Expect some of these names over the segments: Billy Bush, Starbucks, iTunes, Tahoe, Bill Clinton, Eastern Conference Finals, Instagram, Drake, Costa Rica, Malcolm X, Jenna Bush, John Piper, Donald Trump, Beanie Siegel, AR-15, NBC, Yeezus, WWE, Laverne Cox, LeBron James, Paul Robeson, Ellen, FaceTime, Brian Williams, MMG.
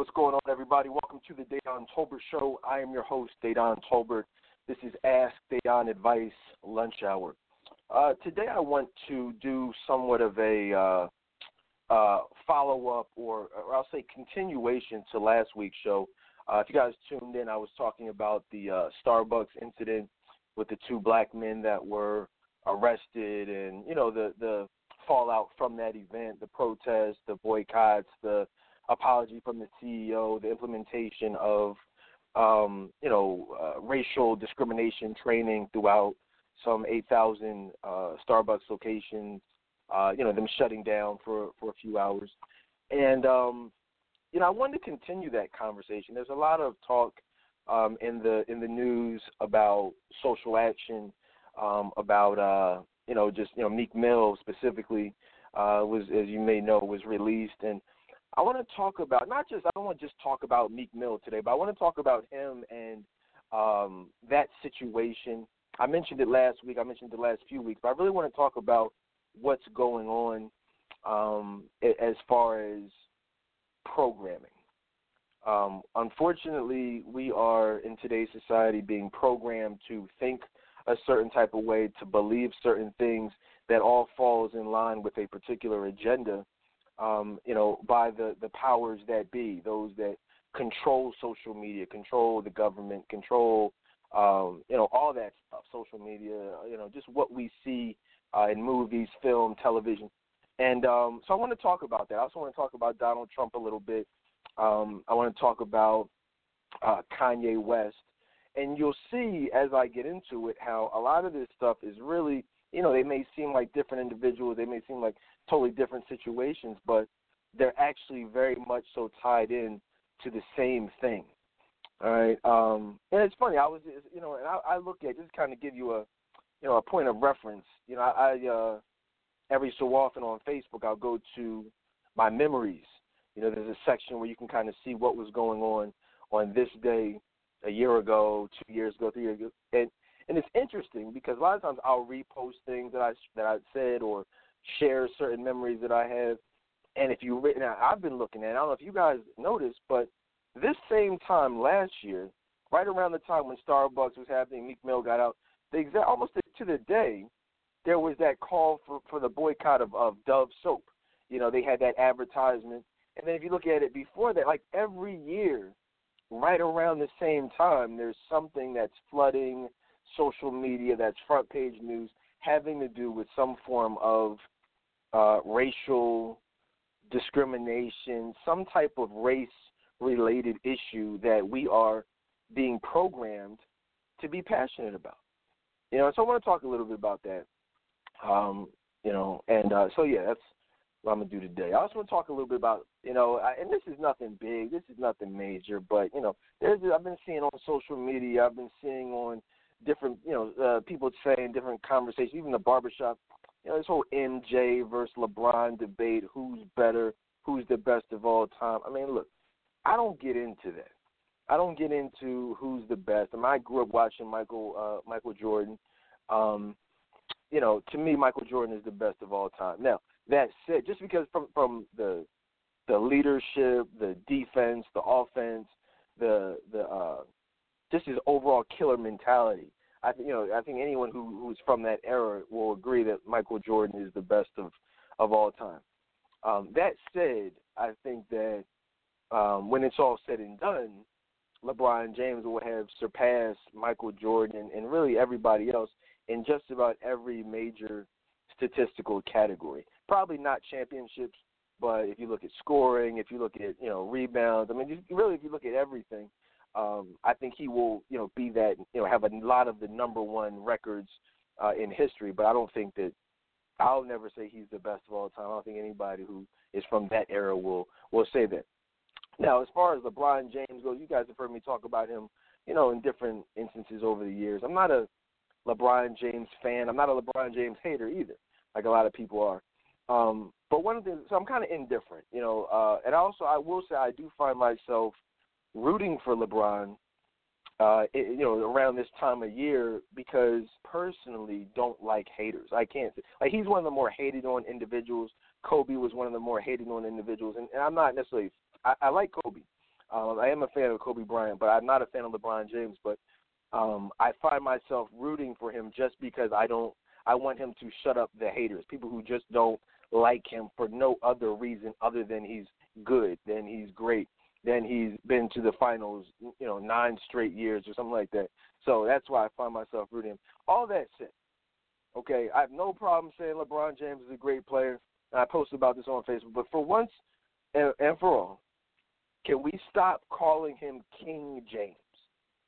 What's going on, everybody? Welcome to the Dedan Tolbert Show. I am your host, Dedan Tolbert. This is Ask Dedan Advice Lunch Hour. Today I want to do somewhat of a follow-up or I'll say continuation to last week's show. If you guys tuned in, I was talking about the Starbucks incident with the two black men that were arrested and, you know, the fallout from that event, the protests, the boycotts, the apology from the CEO, the implementation of, racial discrimination training throughout some 8,000 Starbucks locations, them shutting down for a few hours. And, I wanted to continue that conversation. There's a lot of talk in the news about social action, Meek Mill specifically was, as you may know, was released. And I want to talk about I don't want to just talk about Meek Mill today, but I want to talk about him and that situation. I mentioned it last week. I mentioned it the last few weeks, but I really want to talk about what's going on as far as programming. Unfortunately, we are in today's society being programmed to think a certain type of way, to believe certain things that all falls in line with a particular agenda. By the powers that be, those that control social media, control the government, control, all that stuff, social media, just what we see in movies, film, television. And so I want to talk about that. I also want to talk about Donald Trump a little bit. I want to talk about Kanye West. And you'll see as I get into it how a lot of this stuff is really – they may seem like different individuals, they may seem like totally different situations, but they're actually very much so tied in to the same thing. All right, and it's funny. I was, and I look at just kind of give you a point of reference. I every so often on Facebook I'll go to my memories. There's a section where you can kind of see what was going on this day a year ago, 2 years ago, 3 years ago, And it's interesting because a lot of times I'll repost things that I said or share certain memories that I have. And I've been looking at it. I don't know if you guys noticed, but this same time last year, right around the time when Starbucks was happening, Meek Mill got out, almost to the day, there was that call for the boycott of Dove Soap. They had that advertisement. And then if you look at it before that, like every year, right around the same time, there's something that's flooding social media, that's front page news, having to do with some form of racial discrimination, some type of race-related issue that we are being programmed to be passionate about. So I want to talk a little bit about that. That's what I'm going to do today. I also want to talk a little bit about, and this is nothing big, this is nothing major, but, I've been seeing on social media, I've been seeing on different, people saying different conversations, even the barbershop, this whole MJ versus LeBron debate, who's better, who's the best of all time. I mean, look, I don't get into that. I don't get into who's the best. I grew up watching Michael Jordan. To me, Michael Jordan is the best of all time. Now, that said, just because from the leadership, the defense, the offense, just his overall killer mentality. I think anyone who's from that era will agree that Michael Jordan is the best of all time. That said, I think that when it's all said and done, LeBron James will have surpassed Michael Jordan and really everybody else in just about every major statistical category. Probably not championships, but if you look at scoring, if you look at rebounds, if you look at everything. I think he will, be that, have a lot of the number one records in history. But I don't think that I'll never say he's the best of all time. I don't think anybody who is from that era will say that. Now, as far as LeBron James goes, you guys have heard me talk about him, in different instances over the years. I'm not a LeBron James fan. I'm not a LeBron James hater either, like a lot of people are. But one of the so I'm kind of indifferent, and also I will say I do find myself rooting for LeBron, around this time of year because personally don't like haters. I can't – like he's one of the more hated-on individuals. Kobe was one of the more hated-on individuals. And I'm not necessarily – I like Kobe. I am a fan of Kobe Bryant, but I'm not a fan of LeBron James. But I find myself rooting for him just because I want him to shut up the haters, people who just don't like him for no other reason other than he's good, than he's great, than he's been to the finals, 9 straight years or something like that. So that's why I find myself rooting him. All that shit. Okay, I have no problem saying LeBron James is a great player. I posted about this on Facebook. But for once and for all, can we stop calling him King James?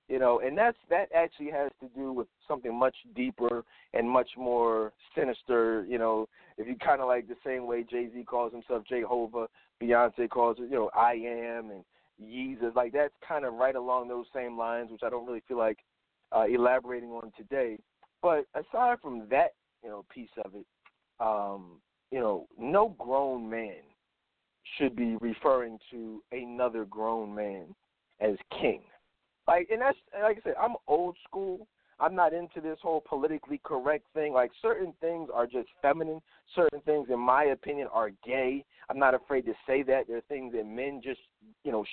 And that actually has to do with something much deeper and much more sinister. If you kind of like the same way Jay-Z calls himself Jehovah, Beyonce calls it, I Am, and Yeezus, like that's kind of right along those same lines, which I don't really feel like elaborating on today. But aside from that, piece of it, no grown man should be referring to another grown man as king. That's, like I said, I'm old school. I'm not into this whole politically correct thing. Certain things are just feminine. Certain things, in my opinion, are gay. I'm not afraid to say that. There are things that men just,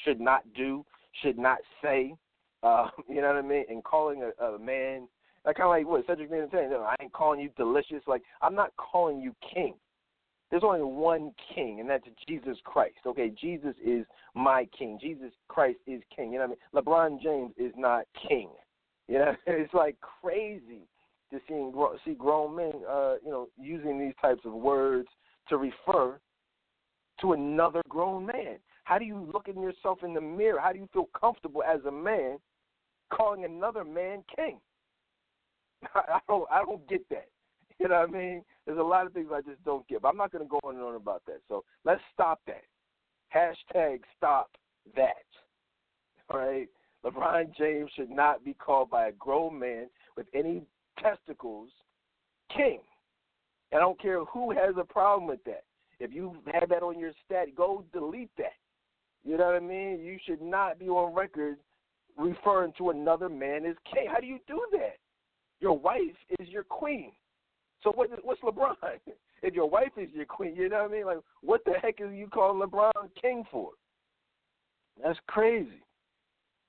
should not do, should not say. You know what I mean? And calling a man, kind of like what Cedric Manning saying, I ain't calling you delicious. I'm not calling you king. There's only one king, and that's Jesus Christ. Okay, Jesus is my king. Jesus Christ is king. You know what I mean? LeBron James is not king. It's crazy to see grown men, using these types of words to refer to another grown man. How do you look at yourself in the mirror? How do you feel comfortable as a man calling another man king? I don't get that. You know what I mean? There's a lot of things I just don't get. But I'm not going to go on and on about that. So let's stop that. Hashtag stop that. All right? LeBron James should not be called by a grown man with any testicles king. I don't care who has a problem with that. If you have that on your stat, go delete that. You know what I mean? You should not be on record referring to another man as king. How do you do that? Your wife is your queen. So what's LeBron? If your wife is your queen, you know what I mean? What the heck are you calling LeBron king for? That's crazy.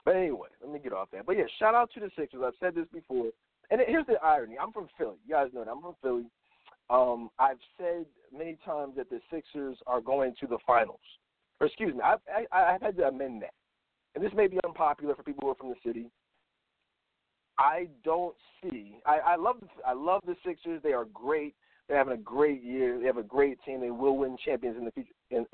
But anyway, let me get off that. But, yeah, shout out to the Sixers. I've said this before. And here's the irony. I'm from Philly. You guys know that. I'm from Philly. I've said many times that the Sixers are going to the finals. Or excuse me, I've had to amend that. And this may be unpopular for people who are from the city. I don't see. I love the Sixers. They are great. They're having a great year. They have a great team. They will win championships in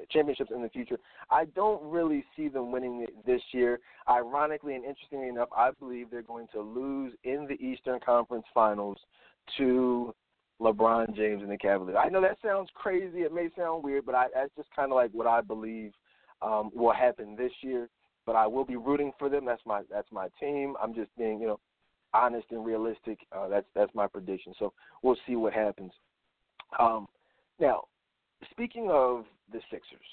the future. I don't really see them winning it this year. Ironically and interestingly enough, I believe they're going to lose in the Eastern Conference Finals to LeBron James and the Cavaliers. I know that sounds crazy. It may sound weird, but that's just kind of like what I believe will happen this year. But I will be rooting for them. That's my team. I'm just being, honest and realistic. That's my prediction. So we'll see what happens. Now, speaking of the Sixers,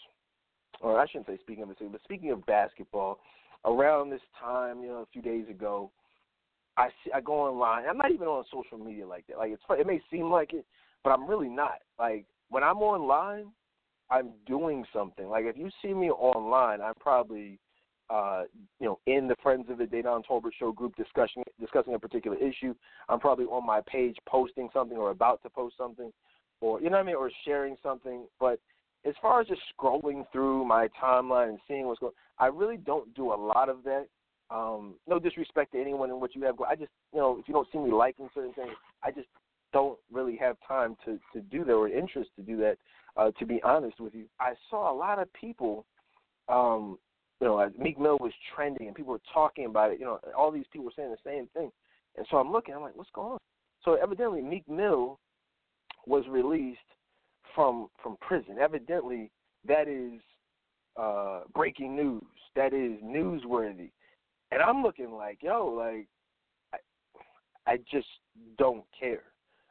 or I shouldn't say speaking of the Sixers, but speaking of basketball, around this time, a few days ago, I go online. I'm not even on social media like that. It may seem like it, but I'm really not. When I'm online, I'm doing something. If you see me online, I'm probably in the Friends of the Dedan Tolbert Show group discussing a particular issue. I'm probably on my page posting something or about to post something, or or sharing something. But as far as just scrolling through my timeline and seeing what's going on, I really don't do a lot of that. No disrespect to anyone and what you have. I just, if you don't see me liking certain things, I just don't really have time to do that or interest to do that, to be honest with you. I saw a lot of people, Meek Mill was trending, and people were talking about it. All these people were saying the same thing. And so I'm looking. I'm like, what's going on? So evidently Meek Mill was released from prison. Evidently that is breaking news. That is newsworthy. And I'm looking like, I just don't care.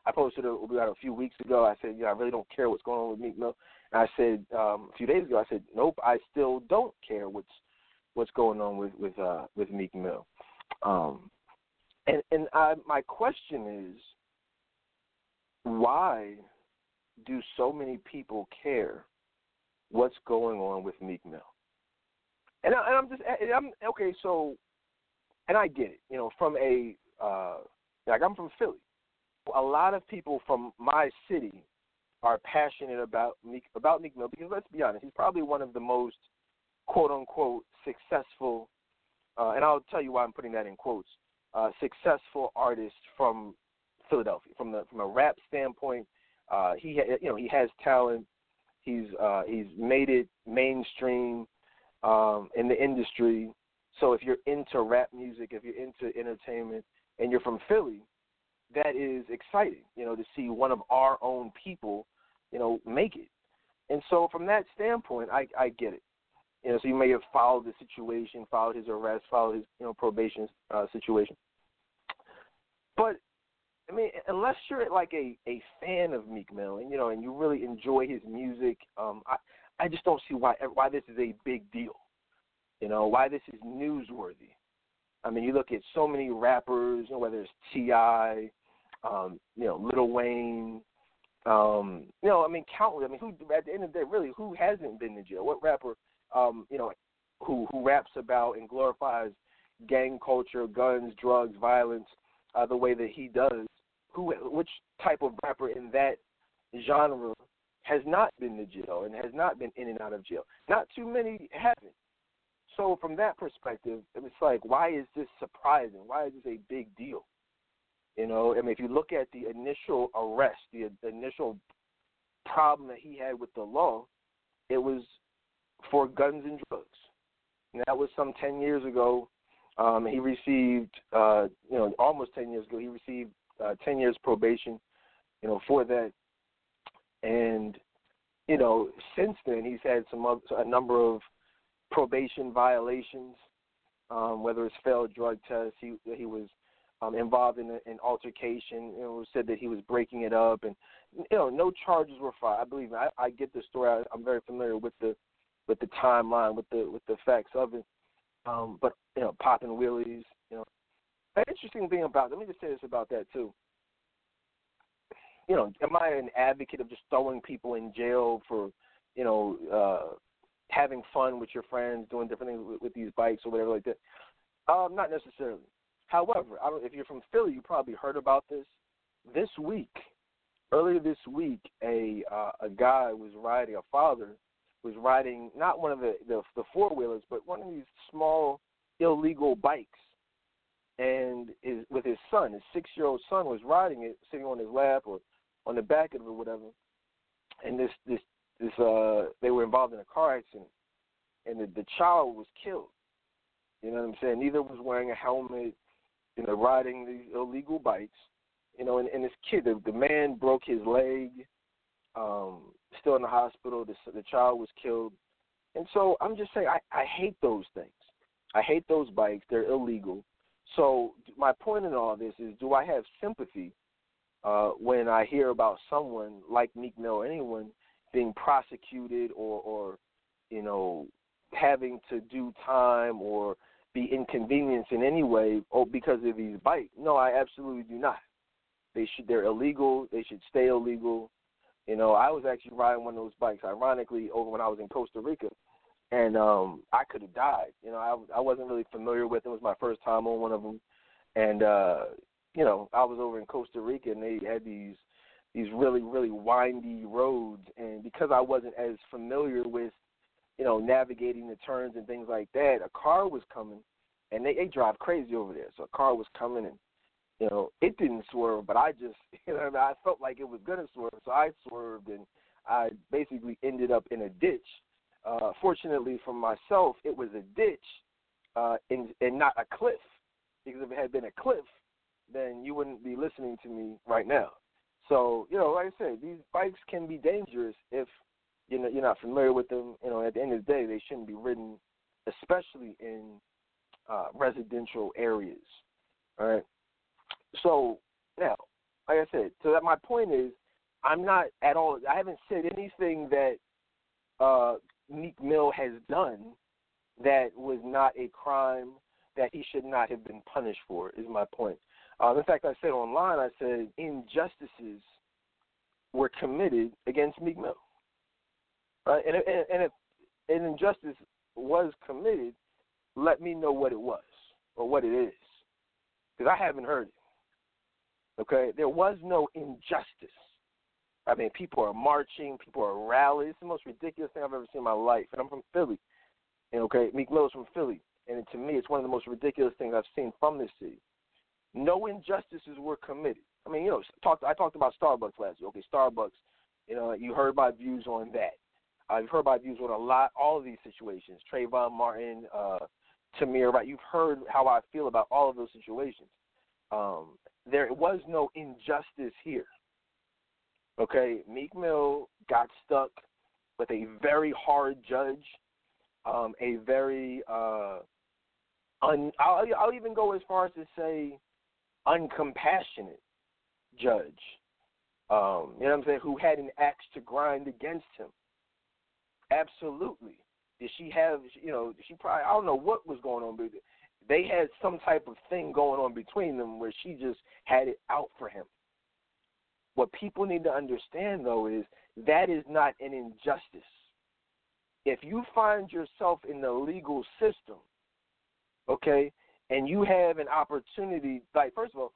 I posted about a few weeks ago. I said, I really don't care what's going on with Meek Mill. I said a few days ago, I said, nope, I still don't care what's going on with Meek Mill. My question is, why do so many people care what's going on with Meek Mill? And I get it, you know, from a I'm from Philly. A lot of people from my city are passionate about Meek Mill because, let's be honest, he's probably one of the most quote-unquote successful, and I'll tell you why I'm putting that in quotes, successful artist from Philadelphia. From a rap standpoint, he has talent. He's made it mainstream in the industry. So if you're into rap music, if you're into entertainment, and you're from Philly, that is exciting, you know, to see one of our own people, you know, make it. And so from that standpoint, I get it. You know, so you may have followed the situation, followed his arrest, followed his, you know, probation situation. But, I mean, unless you're like a fan of Meek Mill and, you know, and you really enjoy his music, I just don't see why this is a big deal. You know, why this is newsworthy. I mean, you look at so many rappers, you know, whether it's T.I., Lil Wayne, countless. I mean, who at the end of the day, really, who hasn't been to jail? What rapper, who raps about and glorifies gang culture, guns, drugs, violence, the way that he does? Which type of rapper in that genre has not been to jail and has not been in and out of jail? Not too many haven't. So from that perspective, it's like, why is this surprising? Why is this a big deal? You know, I mean, if you look at the initial arrest, the initial problem that he had with the law, it was for guns and drugs. And that was some 10 years ago. He received, almost 10 years ago, he received 10 years probation, you know, for that. And, you know, since then, he's had a number of probation violations, whether it's failed drug tests, he was involved in an altercation. It was said that he was breaking it up, and you know, no charges were filed. I believe I get the story. I'm very familiar with the timeline, with the facts of it. But you know, popping wheelies. You know, an interesting thing about. Let me just say this about that too. You know, am I an advocate of just throwing people in jail for, you know, having fun with your friends, doing different things with these bikes or whatever like that? Not necessarily. However, if you're from Philly, you probably heard about this. Earlier this week, a guy was riding, a father was riding not one of the four-wheelers, but one of these small illegal bikes, and with his son. His 6-year-old son was riding it, sitting on his lap or on the back of it or whatever, and they were involved in a car accident, and the child was killed. You know what I'm saying? Neither was wearing a helmet, you know, riding these illegal bikes. You know, and this kid, the man broke his leg, still in the hospital. The child was killed. And so I'm just saying, I hate those things. I hate those bikes. They're illegal. So my point in all this is, do I have sympathy when I hear about someone like Meek Mill or anyone being prosecuted or you know, having to do time or be inconvenienced in any way because of these bikes? No, I absolutely do not. They're illegal. They should stay illegal. You know, I was actually riding one of those bikes, ironically, over when I was in Costa Rica, and I could have died. You know, I wasn't really familiar with them. It was my first time on one of them. And, you know, I was over in Costa Rica, and they had these really, really windy roads. And because I wasn't as familiar with, you know, navigating the turns and things like that, a car was coming, and they drive crazy over there. So a car was coming, and, you know, it didn't swerve, but I just, you know, I felt like it was going to swerve. So I swerved, and I basically ended up in a ditch. Fortunately for myself, it was a ditch and not a cliff, because if it had been a cliff, then you wouldn't be listening to me right now. So, you know, like I said, these bikes can be dangerous if, you know, you're not familiar with them. You know, at the end of the day, they shouldn't be ridden, especially in residential areas, all right? So, now, like I said, so that my point is, I'm not at all, I haven't said anything that Meek Mill has done that was not a crime, that he should not have been punished for, is my point. In fact, I said online, injustices were committed against Meek Mill. Right? And an injustice was committed, let me know what it was or what it is, because I haven't heard it. Okay? There was no injustice. I mean, people are marching, people are rallying. It's the most ridiculous thing I've ever seen in my life, and I'm from Philly. And okay, Meek Mill is from Philly, and to me, it's one of the most ridiculous things I've seen from this city. No injustices were committed. I mean, you know, I talked about Starbucks last year. Okay, Starbucks, you know, you heard my views on that. You've heard my views on all of these situations. Trayvon Martin, Tamir, right? You've heard how I feel about all of those situations. There was no injustice here. Okay, Meek Mill got stuck with a very hard judge, a very I'll even go as far as to say uncompassionate judge, you know what I'm saying, who had an axe to grind against him. Absolutely. Did she have, you know, she probably, I don't know what was going on, but they had some type of thing going on between them where she just had it out for him. What people need to understand, though, is that is not an injustice. If you find yourself in the legal system, okay, and you have an opportunity, like, first of all,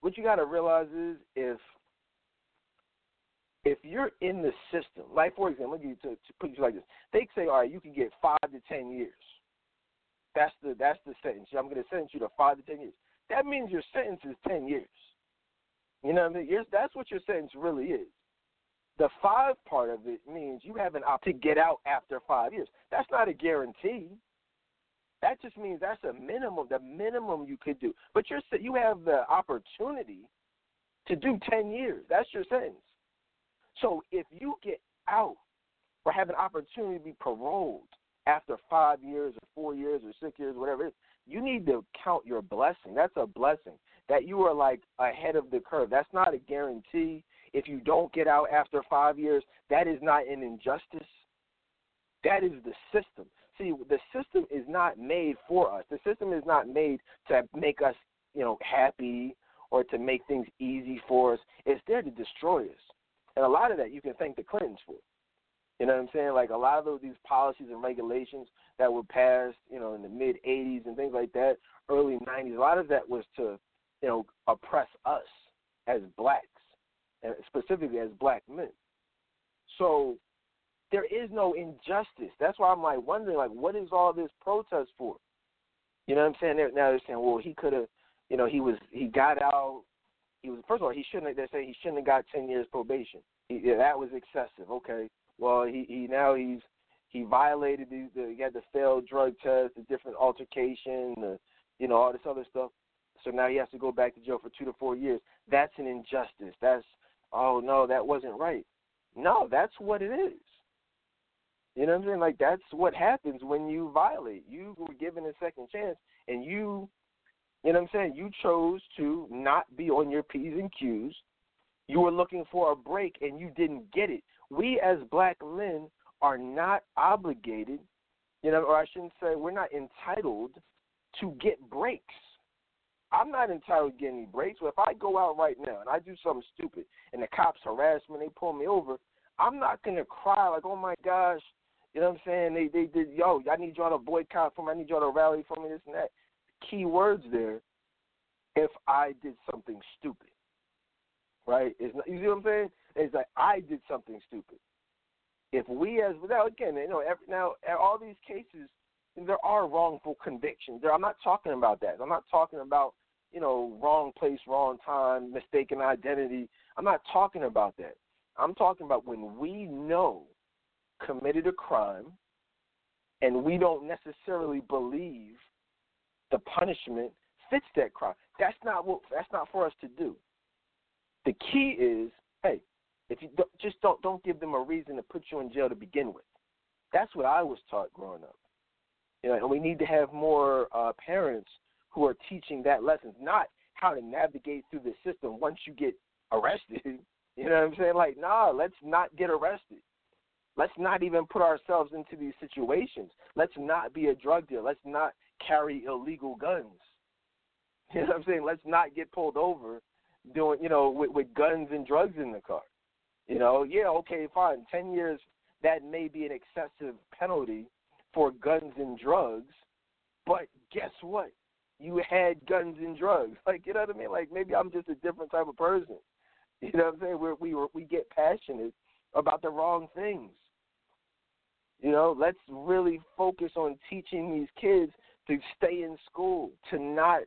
what you got to realize is if you're in the system, like, for example, to put you like this, they say, all right, you can get 5 to 10 years. That's the sentence. I'm going to sentence you to 5 to 10 years. That means your sentence is 10 years. You know what I mean? That's what your sentence really is. The 5 part of it means you have an opt to get out after 5 years. That's not a guarantee. That just means that's a minimum, the minimum you could do. But you have the opportunity to do 10 years. That's your sentence. So if you get out or have an opportunity to be paroled after 5 years or 4 years or 6 years, whatever it is, you need to count your blessing. That's a blessing that you are, like, ahead of the curve. That's not a guarantee. If you don't get out after 5 years, that is not an injustice. That is the system. See, the system is not made for us. The system is not made to make us, you know, happy or to make things easy for us. It's there to destroy us. And a lot of that you can thank the Clintons for. You know what I'm saying? Like, a lot of these policies and regulations that were passed, you know, in the mid-'80s and things like that, early 90s, a lot of that was to, you know, oppress us as blacks, and specifically as black men. So there is no injustice. That's why I'm, like, wondering, like, what is all this protest for? You know what I'm saying? Now they're saying, well, he could have, you know, he got out. He was, first of all, they're saying he shouldn't have got 10 years probation. That was excessive. Okay. Well, he violated he had the failed drug test, the different altercation, the, you know, all this other stuff. So now he has to go back to jail for 2 to 4 years. That's an injustice. That's, oh, no, that wasn't right. No, that's what it is. You know what I'm saying? Like, that's what happens when you violate. You were given a second chance, and you know what I'm saying, you chose to not be on your P's and Q's. You were looking for a break, and you didn't get it. We as black men are not obligated, you know, or I shouldn't say we're not entitled to get breaks. I'm not entitled to get any breaks. So if I go out right now and I do something stupid and the cops harass me and they pull me over, I'm not going to cry like, oh, my gosh, you know what I'm saying, they did, yo, I need y'all to boycott for me, I need y'all to rally for me, this and that. Key words there, if I did something stupid, right? It's not, you see what I'm saying? It's like, I did something stupid. If we as, now, again, you know, now all these cases, there are wrongful convictions. I'm not talking about that. I'm not talking about, you know, wrong place, wrong time, mistaken identity. I'm not talking about that. I'm talking about when we know committed a crime and we don't necessarily believe the punishment fits that crime. That's not for us to do. The key is, hey, if you don't give them a reason to put you in jail to begin with. That's what I was taught growing up. You know, and we need to have more parents who are teaching that lesson, not how to navigate through the system once you get arrested. You know what I'm saying? Like, nah, let's not get arrested. Let's not even put ourselves into these situations. Let's not be a drug dealer. Let's not carry illegal guns. You know what I'm saying? Let's not get pulled over doing, you know, with guns and drugs in the car. You know, yeah, okay, fine. 10 years, that may be an excessive penalty for guns and drugs, but guess what? You had guns and drugs. Like, you know what I mean? Like, maybe I'm just a different type of person. You know what I'm saying? We get passionate about the wrong things. You know, let's really focus on teaching these kids to stay in school, to not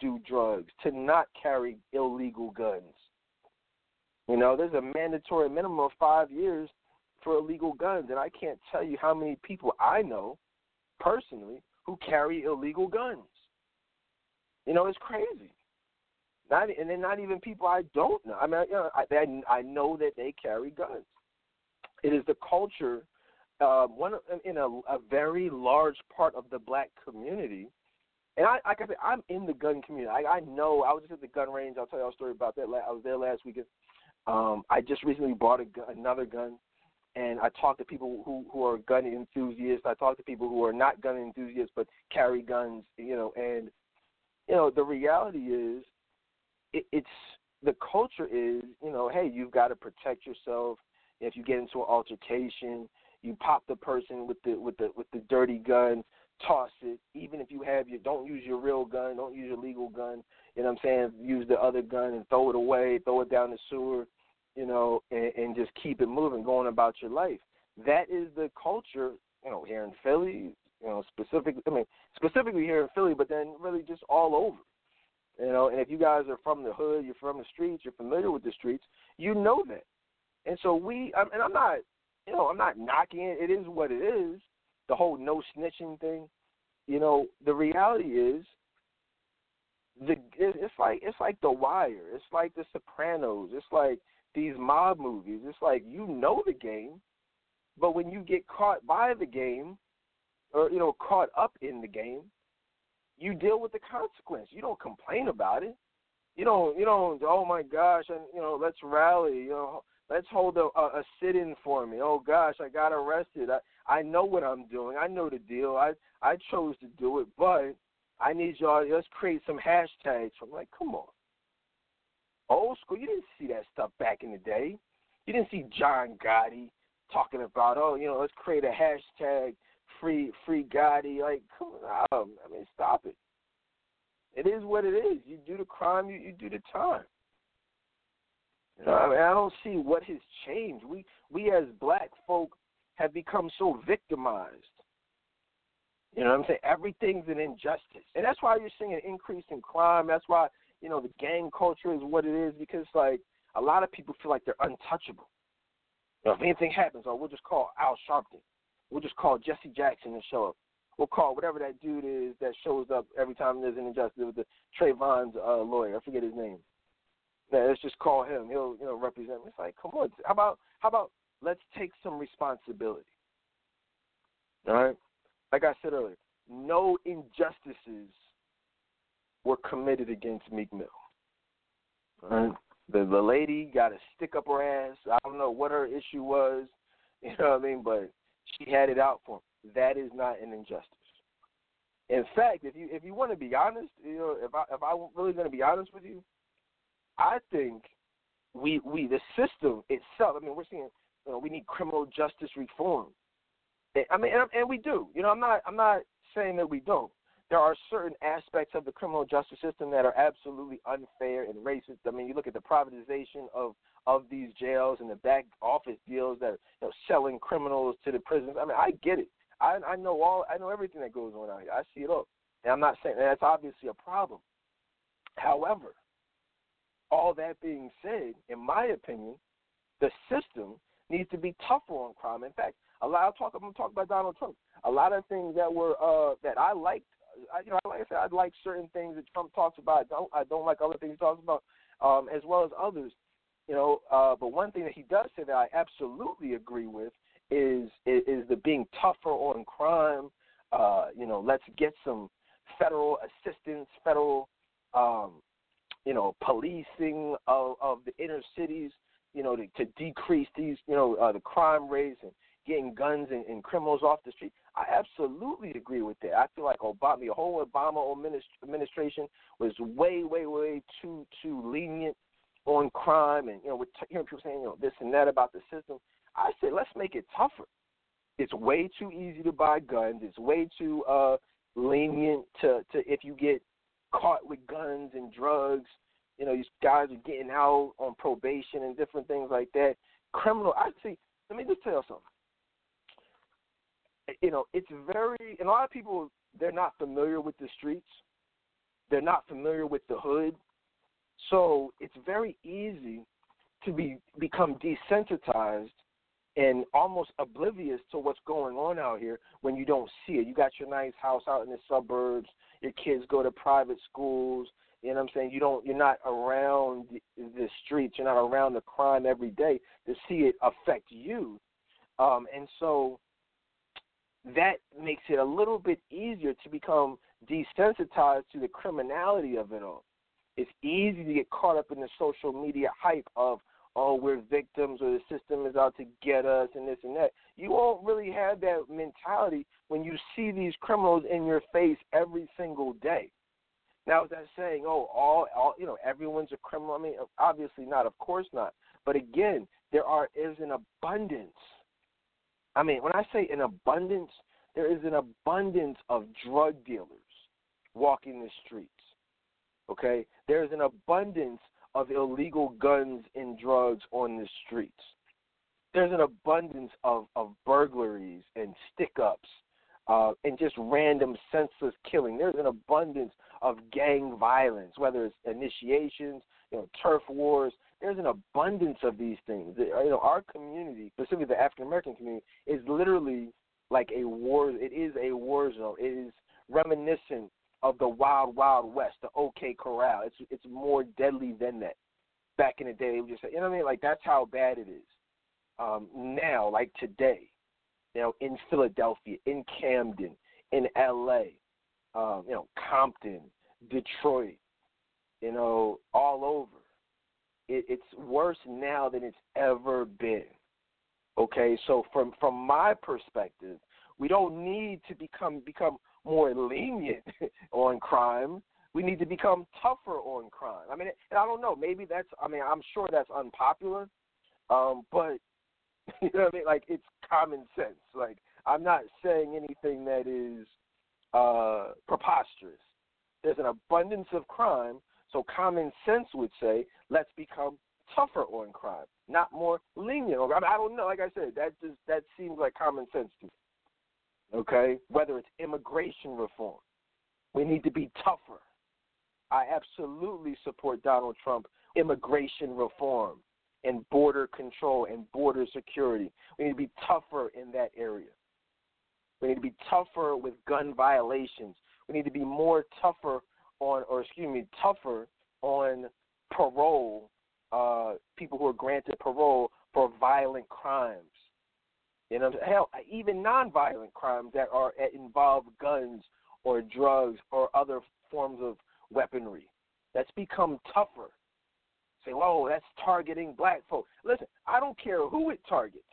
do drugs, to not carry illegal guns. You know, there's a mandatory minimum of 5 years for illegal guns, and I can't tell you how many people I know personally who carry illegal guns. You know, it's crazy. And they're not even people I don't know. I mean, you know, I know that they carry guns. It is the culture. In a very large part of the black community, and like I said, I'm in the gun community. I know. I was just at the gun range. I'll tell you a story about that. I was there last weekend. I just recently bought another gun, and I talked to people who are gun enthusiasts. I talked to people who are not gun enthusiasts but carry guns. You know, and you know the reality is, it's the culture is, you know, hey, you've got to protect yourself if you get into an altercation. You pop the person with the dirty gun, toss it. Even if you have don't use your real gun, don't use your legal gun. You know what I'm saying? Use the other gun and throw it away, throw it down the sewer, you know, and just keep it moving, going about your life. That is the culture, you know, here in Philly, you know, specifically here in Philly, but then really just all over. You know, and if you guys are from the hood, you're from the streets, you're familiar with the streets, you know that. And so I'm not knocking it. It is what it is, the whole no snitching thing. You know, the reality is it's like The Wire. It's like The Sopranos. It's like these mob movies. It's like you know the game, but when you get caught by the game or, you know, caught up in the game, you deal with the consequence. You don't complain about it. You don't, oh, my gosh, and you know, let's rally, you know. Let's hold a sit-in for me. Oh, gosh, I got arrested. I know what I'm doing. I know the deal. I chose to do it, but I need y'all. Let's create some hashtags. I'm like, come on. Old school, you didn't see that stuff back in the day. You didn't see John Gotti talking about, oh, you know, let's create a hashtag, free Gotti. Like, come on. I mean, stop it. It is what it is. You do the crime, you do the time. I mean, I don't see what has changed. We as black folk have become so victimized. You know what I'm saying? Everything's an injustice. And that's why you're seeing an increase in crime. That's why, you know, the gang culture is what it is, because, like, a lot of people feel like they're untouchable. You know, if anything happens, oh, we'll just call Al Sharpton. We'll just call Jesse Jackson and show up. We'll call whatever that dude is that shows up every time there's an injustice. It was the Trayvon's lawyer. I forget his name. Now, let's just call him. He'll, you know, represent me. It's like, come on. How about let's take some responsibility? All right? Like I said earlier, no injustices were committed against Meek Mill. All right? The lady got a stick up her ass. I don't know what her issue was. You know what I mean? But she had it out for him. That is not an injustice. In fact, if you want to be honest, you know, if I'm really going to be honest with you, I think we the system itself. I mean, we're seeing, you know, we need criminal justice reform. I mean, and we do. You know, I'm not saying that we don't. There are certain aspects of the criminal justice system that are absolutely unfair and racist. I mean, you look at the privatization of these jails and the back office deals that are, you know, selling criminals to the prisons. I mean, I get it. I know everything that goes on out here. I see it all. And I'm not saying that's obviously a problem. However, all that being said, in my opinion, the system needs to be tougher on crime. In fact, I'm going to talk about Donald Trump. A lot of things that were that I liked, you know, like I said, I like certain things that Trump talks about. I don't like other things he talks about, as well as others. You know, but one thing that he does say that I absolutely agree with is the being tougher on crime. You know, let's get some federal assistance, federal. You know, policing of the inner cities, you know, to decrease these, you know, the crime rates and getting guns and criminals off the street. I absolutely agree with that. I feel like the whole Obama administration was way, way, way too lenient on crime. And, you know, with, you know, people saying, you know, this and that about the system. I said, let's make it tougher. It's way too easy to buy guns. It's way too lenient to if you get caught with guns and drugs. You know, these guys are getting out on probation and different things like that. Criminal, I see. Let me just tell you something. You know, it's very, and a lot of people, they're not familiar with the streets. They're not familiar with the hood. So it's very easy to become desensitized and almost oblivious to what's going on out here when you don't see it. You got your nice house out in the suburbs. Your kids go to private schools. You know what I'm saying? You're not around the streets. You're not around the crime every day to see it affect you. And so that makes it a little bit easier to become desensitized to the criminality of it all. It's easy to get caught up in the social media hype of, oh, we're victims or the system is out to get us and this and that. You won't really have that mentality when you see these criminals in your face every single day. Now, is that saying, oh, all you know, everyone's a criminal? I mean, obviously not. Of course not. But again, there is an abundance. I mean, when I say an abundance, there is an abundance of drug dealers walking the streets. Okay, there is an abundance of illegal guns and drugs on the streets. There's an abundance of burglaries and stick-ups and just random senseless killing. There's an abundance of gang violence, whether it's initiations, you know, turf wars. There's an abundance of these things. You know, our community, specifically the African-American community, is literally like a war. It is a war zone. It is reminiscent of the wild, wild west, the OK Corral. It's more deadly than that. Back in the day, they would just say, you know what I mean? Like, that's how bad it is. Now, like today, you know, in Philadelphia, in Camden, in L.A., you know, Compton, Detroit, you know, all over. It's worse now than it's ever been. Okay, so from my perspective, we don't need to become more lenient on crime. We need to become tougher on crime. I mean, and I don't know. Maybe that's, I mean, I'm sure that's unpopular, but you know what I mean? Like, it's common sense. Like, I'm not saying anything that is preposterous. There's an abundance of crime, so common sense would say let's become tougher on crime, not more lenient. I mean, I don't know. Like I said, that seems like common sense to me. Okay, whether it's immigration reform, we need to be tougher. I absolutely support Donald Trump, immigration reform and border control and border security. We need to be tougher in that area. We need to be tougher with gun violations. We need to be tougher on parole, people who are granted parole for violent crimes. You know, hell, even nonviolent crimes that involve guns or drugs or other forms of weaponry. That's become tougher. Say, whoa, that's targeting black folks. Listen, I don't care who it targets.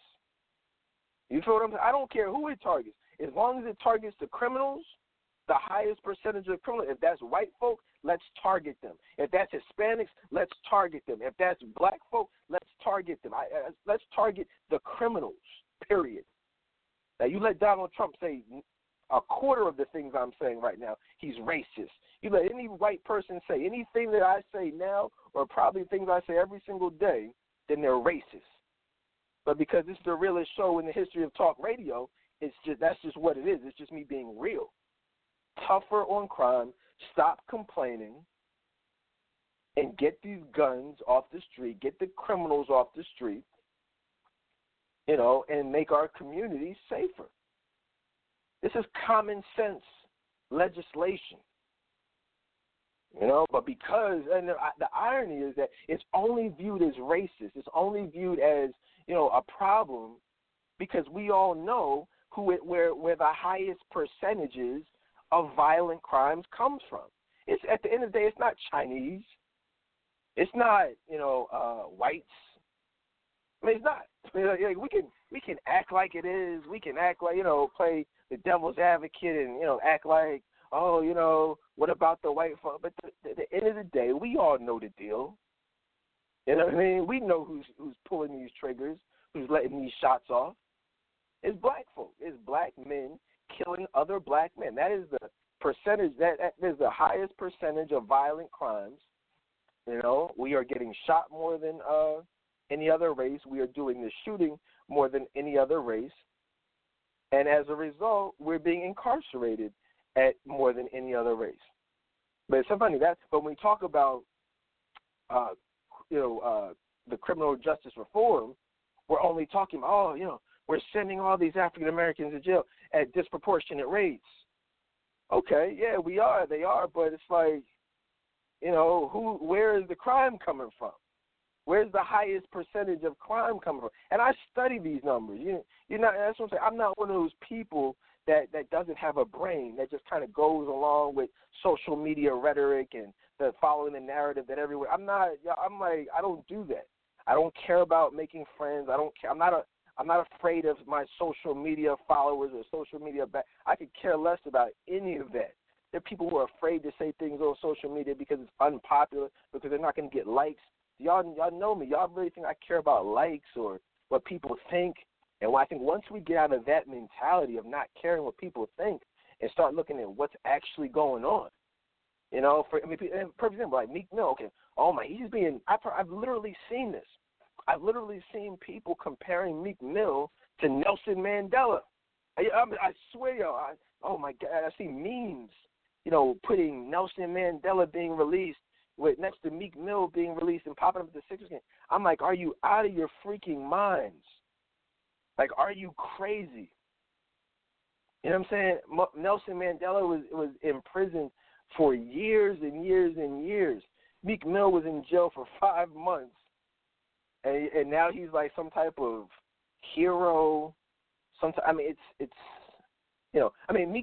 You feel what I'm saying? I don't care who it targets. As long as it targets the criminals, the highest percentage of criminals, if that's white folk, let's target them. If that's Hispanics, let's target them. If that's black folk, let's target them. Let's target the criminals. Period. Now, you let Donald Trump say a quarter of the things I'm saying right now, he's racist. You let any white person say anything that I say now or probably things I say every single day, then they're racist. But because this is the realest show in the history of talk radio, that's just what it is. It's just me being real. Tougher on crime, stop complaining, and get these guns off the street, get the criminals off the street, you know, and make our communities safer. This is common sense legislation, you know, but because, and the irony is that it's only viewed as racist. It's only viewed as, you know, a problem because we all know where the highest percentages of violent crimes comes from. It's, at the end of the day, it's not Chinese. It's not, you know, whites. I mean, it's not. I mean, like, we can act like it is. We can act like, you know, play the devil's advocate and, you know, act like, oh, you know, what about the white folk? But at the end of the day, we all know the deal. You know what I mean? We know who's pulling these triggers, who's letting these shots off. It's black folk. It's black men killing other black men. That is the percentage. That is the highest percentage of violent crimes. You know, we are getting shot more than any other race. We are doing the shooting more than any other race. And as a result, we're being incarcerated at more than any other race. But it's so funny that when we talk about, the criminal justice reform, we're only talking, we're sending all these African Americans to jail at disproportionate rates. Okay, yeah, we are. They are, but it's like, where is the crime coming from? Where's the highest percentage of crime coming from? And I study these numbers. That's what I'm saying. I'm not one of those people that doesn't have a brain, that just kind of goes along with social media rhetoric and following the narrative that everyone. I'm like, I don't do that. I don't care about making friends. I don't care. I'm not afraid of my social media followers or social media back. I could care less about any of that. There are people who are afraid to say things on social media because it's unpopular, because they're not going to get likes. Y'all know me. Y'all really think I care about likes or what people think? And I think once we get out of that mentality of not caring what people think and start looking at what's actually going on, for example, like Meek Mill, okay, oh my, I've literally seen this. I've literally seen people comparing Meek Mill to Nelson Mandela. I swear, y'all, oh my God, I see memes, putting Nelson Mandela being released with next to Meek Mill being released and popping up at the Sixers game. I'm like, are you out of your freaking minds? Like, are you crazy? You know what I'm saying? Nelson Mandela was in prison for years and years and years. Meek Mill was in jail for 5 months, and now he's like some type of hero. Meek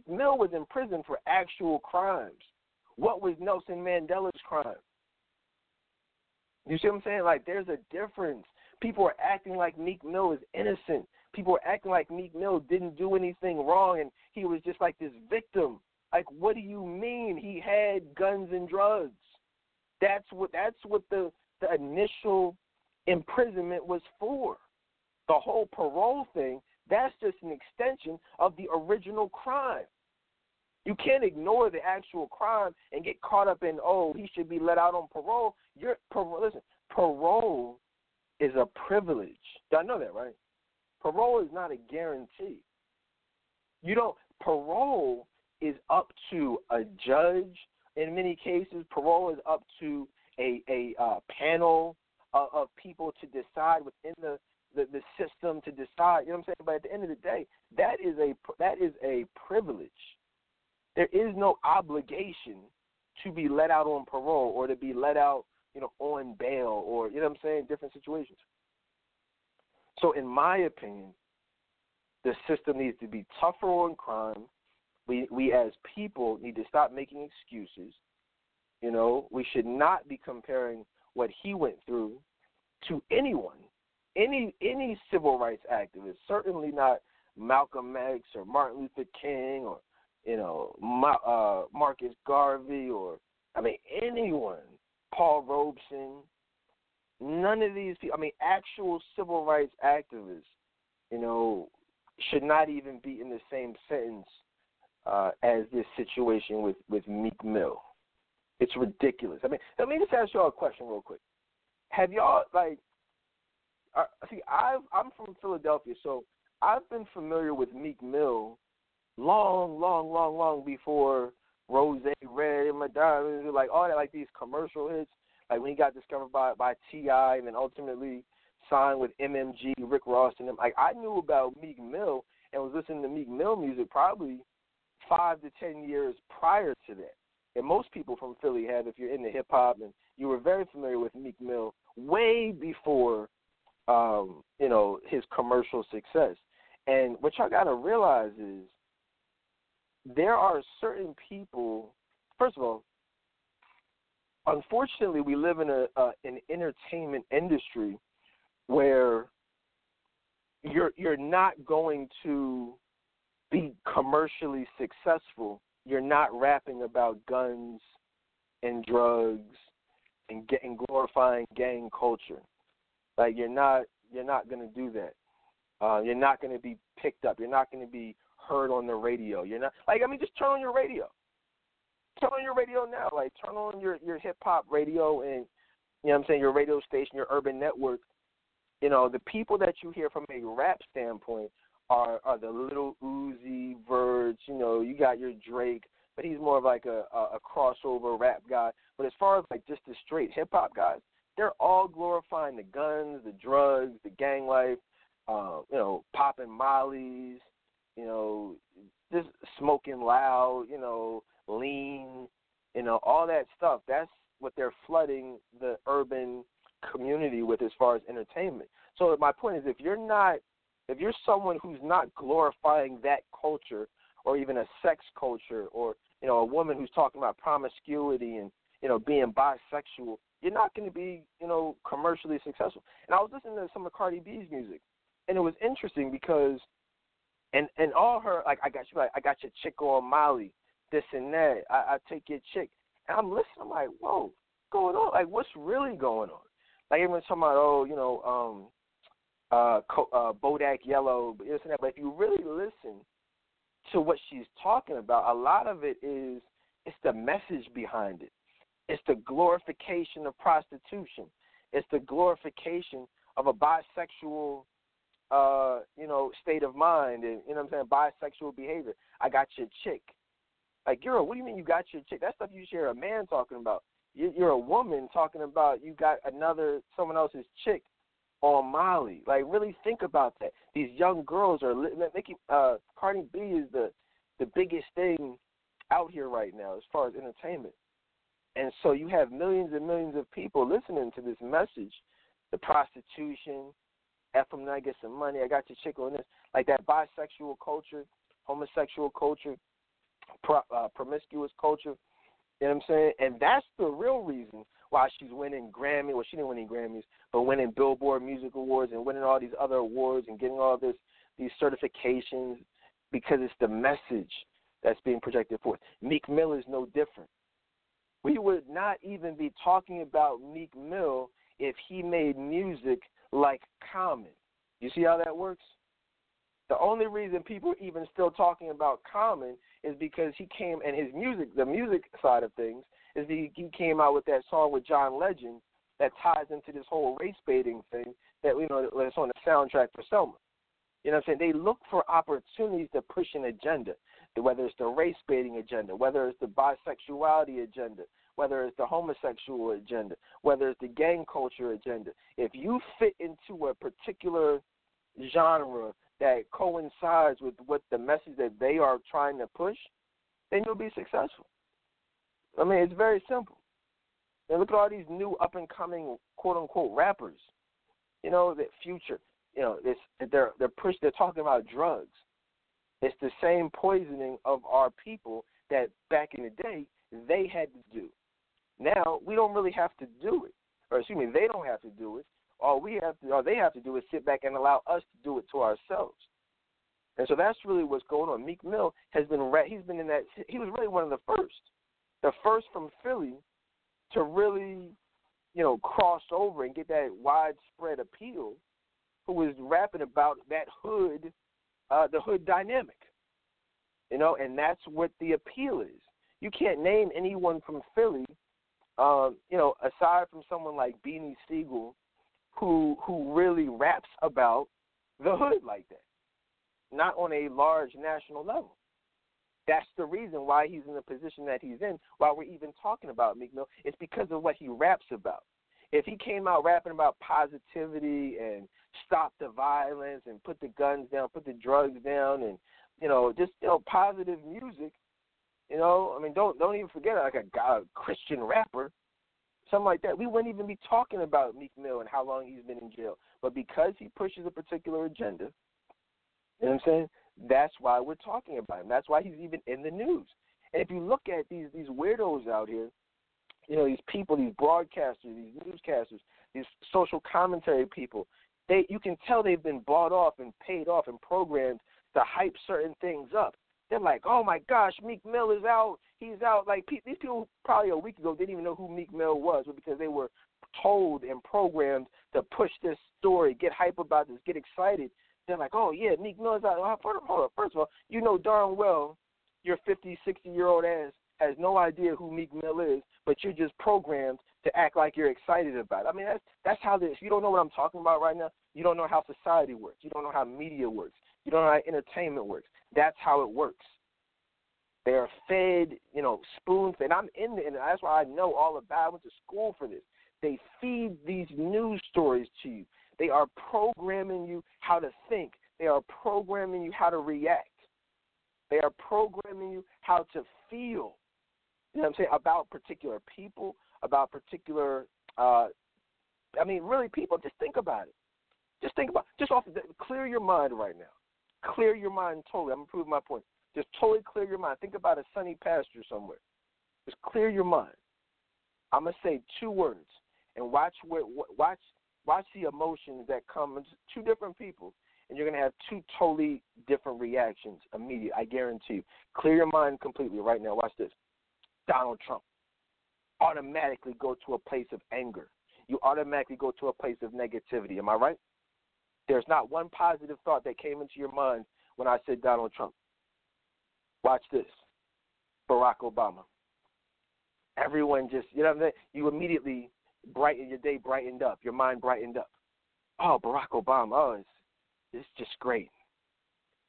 Mill was in prison for actual crimes. What was Nelson Mandela's crime? You see what I'm saying? Like, there's a difference. People are acting like Meek Mill is innocent. People are acting like Meek Mill didn't do anything wrong and he was just like this victim. Like, what do you mean? He had guns and drugs. That's what the initial imprisonment was for. The whole parole thing, that's just an extension of the original crime. You can't ignore the actual crime and get caught up in, he should be let out on parole. Listen, parole is a privilege. Y'all know that, right? Parole is not a guarantee. Parole is up to a judge in many cases. Parole is up to a panel of people to decide within the system to decide. You know what I'm saying? But at the end of the day, that is a privilege. There is no obligation to be let out on parole or to be let out, on bail or, different situations. So in my opinion, the system needs to be tougher on crime. We as people need to stop making excuses. We should not be comparing what he went through to anyone, any civil rights activist, certainly not Malcolm X or Martin Luther King or, Marcus Garvey or, anyone, Paul Robeson, none of these people, actual civil rights activists, should not even be in the same sentence as this situation with Meek Mill. It's ridiculous. Let me just ask y'all a question real quick. Have y'all, I'm from Philadelphia, so I've been familiar with Meek Mill long before Rose Red and Madonna, like all that, like these commercial hits, like when he got discovered by T.I. and then ultimately signed with MMG, Rick Ross and them. Like, I knew about Meek Mill and was listening to Meek Mill music probably 5 to 10 years prior to that. And most people from Philly have, if you're into hip hop, and you were very familiar with Meek Mill way before, his commercial success. And what y'all gotta realize is, there are certain people, first of all, unfortunately we live in an entertainment industry where you're not going to be commercially successful. You're not rapping about guns and drugs and glorifying gang culture. Like, you're not going to do that. You're not going to be picked up. You're not going to be heard on the radio. You're not like, I mean, just turn on your radio. Turn on your radio now. Like, turn on your hip-hop radio and, you know what I'm saying, your radio station, your urban network. You know, the people that you hear from a rap standpoint are the Little Uzi, Verge, you know, you got your Drake, but he's more of like a crossover rap guy. But as far as like just the straight hip-hop guys, they're all glorifying the guns, the drugs, the gang life, you know, popping mollies, you know, just smoking loud, you know, lean, you know, all that stuff. That's what they're flooding the urban community with as far as entertainment. So my point is, if you're someone who's not glorifying that culture, or even a sex culture, or, you know, a woman who's talking about promiscuity and, you know, being bisexual, you're not going to be, you know, commercially successful. And I was listening to some of Cardi B's music, and it was interesting because, and all her, like, I got your chick on Molly, this and that, I take your chick. And I'm listening, I'm like, whoa, what's going on? Like, what's really going on? Like, everyone's talking about, oh, you know, Bodak Yellow, this and that. But if you really listen to what she's talking about, a lot of it is, it's the message behind it. It's the glorification of prostitution. It's the glorification of a bisexual, you know, state of mind, and, you know what I'm saying, bisexual behavior. I got your chick. Like, girl, what do you mean you got your chick? That stuff you hear a man talking about. You're a woman talking about you got someone else's chick on Molly. Like, really think about that. These young girls are making, Cardi B is the biggest thing out here right now as far as entertainment. And so you have millions and millions of people listening to this message, the prostitution, F them, I get some money, I got your chick on this. Like, that bisexual culture, homosexual culture, promiscuous culture. You know what I'm saying? And that's the real reason why she's winning Grammy. Well, she didn't win any Grammys, but winning Billboard Music Awards and winning all these other awards and getting all these certifications, because it's the message that's being projected forth. Meek Mill is no different. We would not even be talking about Meek Mill if he made music like Common. You see how that works? The only reason people are even still talking about Common is because he came, and his music, the music side of things, is that he came out with that song with John Legend that ties into this whole race baiting thing that, you know, that's on the soundtrack for Selma. You know what I'm saying? They look for opportunities to push an agenda, whether it's the race baiting agenda, whether it's the bisexuality agenda, whether it's the homosexual agenda, whether it's the gang culture agenda. If you fit into a particular genre that coincides with what the message that they are trying to push, then you'll be successful. I mean, it's very simple. And look at all these new up-and-coming quote-unquote rappers. You know, that Future. You know, they're talking about drugs. It's the same poisoning of our people that back in the day they had to do. Now we don't really have to do it. Or excuse me, they don't have to do it. All they have to do is sit back and allow us to do it to ourselves. And so that's really what's going on. Meek Mill has been he was really one of the first from Philly to really, you know, cross over and get that widespread appeal, who was rapping about that hood, the hood dynamic, you know, and that's what the appeal is. You can't name anyone from Philly, you know, aside from someone like Beanie Siegel, who really raps about the hood like that, not on a large national level. That's the reason why he's in the position that he's in, why we're even talking about Meek Mill. It's because of what he raps about. If he came out rapping about positivity and stop the violence and put the guns down, put the drugs down, and, you know, just, you know, positive music, you know, I mean, don't even forget, like, a Christian rapper, something like that, we wouldn't even be talking about Meek Mill and how long he's been in jail. But because he pushes a particular agenda, you know what I'm saying, that's why we're talking about him. That's why he's even in the news. And if you look at these weirdos out here, you know, these people, these broadcasters, these newscasters, these social commentary people, you can tell they've been bought off and paid off and programmed to hype certain things up. They're like, oh, my gosh, Meek Mill is out. He's out. Like, these people probably a week ago didn't even know who Meek Mill was, but because they were told and programmed to push this story, get hype about this, get excited, They're like, oh, yeah, Meek Mill is out. Hold up. First of all, you know darn well your 50, 60-year-old ass has no idea who Meek Mill is, but you're just programmed to act like you're excited about it. I mean, that's how this. You don't know what I'm talking about right now. You don't know how society works. You don't know how media works. You don't know how entertainment works. That's how it works. They are fed, you know, spoon-fed. I'm in the industry. That's why I know all about it. I went to school for this. They feed these news stories to you. They are programming you how to think. They are programming you how to react. They are programming you how to feel, you know what I'm saying, about particular people, about particular, I mean, really people. Just think about it. Just off the, clear your mind right now. Clear your mind totally. I'm going to prove my point. Just totally clear your mind. Think about a sunny pasture somewhere. Just clear your mind. I'm going to say two words and watch the emotions that come into two different people, and you're going to have two totally different reactions immediately. I guarantee you. Clear your mind completely right now. Watch this. Donald Trump. Automatically go to a place of anger. You automatically go to a place of negativity. Am I right? There's not one positive thought that came into your mind when I said Donald Trump. Watch this. Barack Obama. Everyone just, you know what I'm saying? You immediately brighten your day, brightened up. Your mind brightened up. Oh, Barack Obama. Oh, it's just great.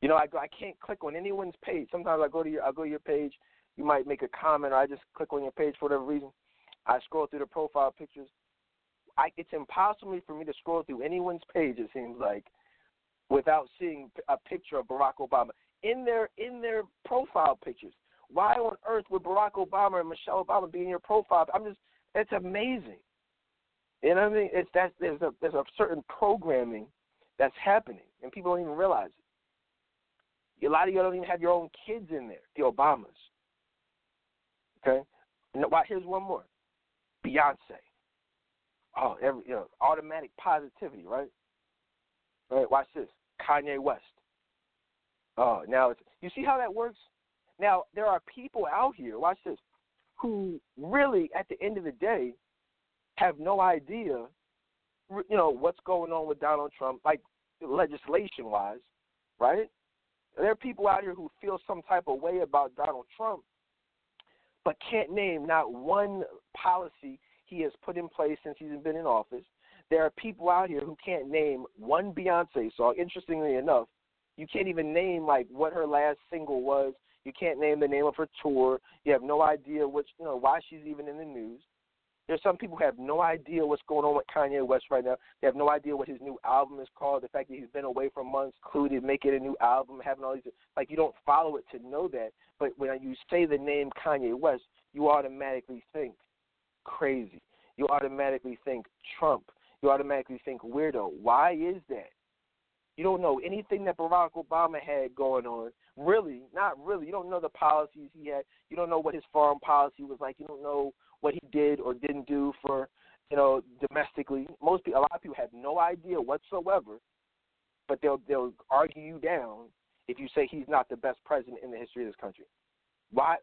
You know, I can't click on anyone's page. Sometimes I go to your page. You might make a comment, or I just click on your page for whatever reason. I scroll through the profile pictures. It's impossible for me to scroll through anyone's page, it seems like, without seeing a picture of Barack Obama in their profile pictures. Why on earth would Barack Obama and Michelle Obama be in your profile? It's amazing. You know what I mean? There's a certain programming that's happening, and people don't even realize it. A lot of you don't even have your own kids in there, the Obamas. Okay? Here's one more. Beyonce. Oh, automatic positivity, right? All right, watch this. Kanye West. Oh, now you see how that works? Now, there are people out here, watch this, who really, at the end of the day, have no idea, you know, what's going on with Donald Trump, like legislation-wise, right? There are people out here who feel some type of way about Donald Trump, but can't name not one policy he has put in place since he's been in office. There are people out here who can't name one Beyonce song. Interestingly enough, you can't even name, like, what her last single was. You can't name the name of her tour. You have no idea why she's even in the news. There's some people who have no idea what's going on with Kanye West right now. They have no idea what his new album is called. The fact that he's been away for months, included making a new album, having all these – like, you don't follow it to know that. But when you say the name Kanye West, you automatically think crazy. You automatically think Trump. You automatically think weirdo. Why is that? You don't know anything that Barack Obama had going on. Really, not really. You don't know the policies he had. You don't know what his foreign policy was like. You don't know what he did or didn't do for, you know, domestically. A lot of people have no idea whatsoever, but they'll argue you down if you say he's not the best president in the history of this country. Why?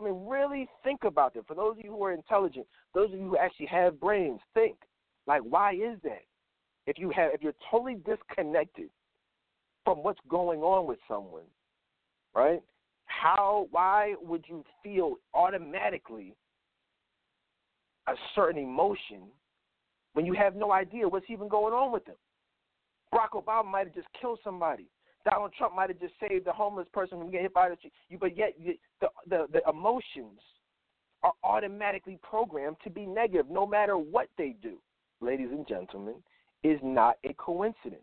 Really think about that. For those of you who are intelligent, those of you who actually have brains, think. Like, why is that? If you're totally disconnected from what's going on with someone, right? Why would you feel automatically a certain emotion when you have no idea what's even going on with them? Barack Obama might have just killed somebody. Donald Trump might have just saved a homeless person from getting hit by the tree. But yet the emotions are automatically programmed to be negative no matter what they do, ladies and gentlemen. Is not a coincidence.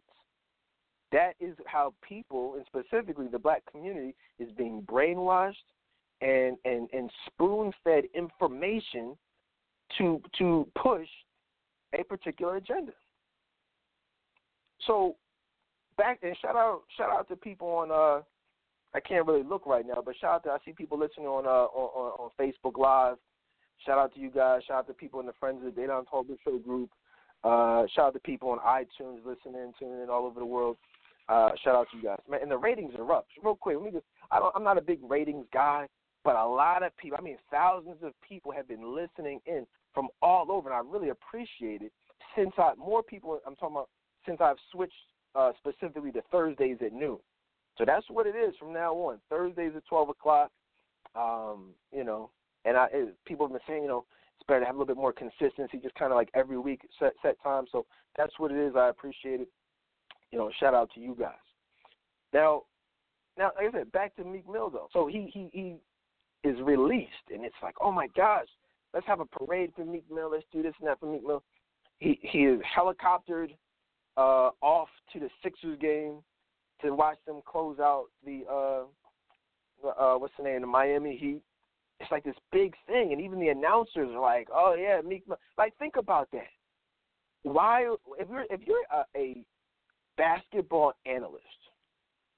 That is how people, and specifically the black community, is being brainwashed and spoon-fed information to push a particular agenda. So back and shout out to people on I can't really look right now, but shout out to I see people listening on Facebook Live. Shout out to you guys. Shout out to people in the Friends of the Dedan Tolbert Show group. Shout out to people on iTunes listening, tuning in all over the world. Shout out to you guys. Man, and the ratings are up. Real quick, I'm not a big ratings guy, but a lot of people, thousands of people have been listening in from all over, and I really appreciate it. Since I've switched specifically the Thursdays at noon. So that's what it is from now on. Thursdays at 12 o'clock, you know, and people have been saying, you know, it's better to have a little bit more consistency, just kind of like every week set time. So that's what it is. I appreciate it. You know, shout out to you guys. Now, like I said, back to Meek Mill, though. So he is released, and it's like, oh, my gosh, let's have a parade for Meek Mill. Let's do this and that for Meek Mill. He is helicoptered off to the Sixers game to watch them close out the Miami Heat. It's like this big thing, and even the announcers are like, oh, yeah, Meek Mill. Like, think about that. Why, if you're a basketball analyst,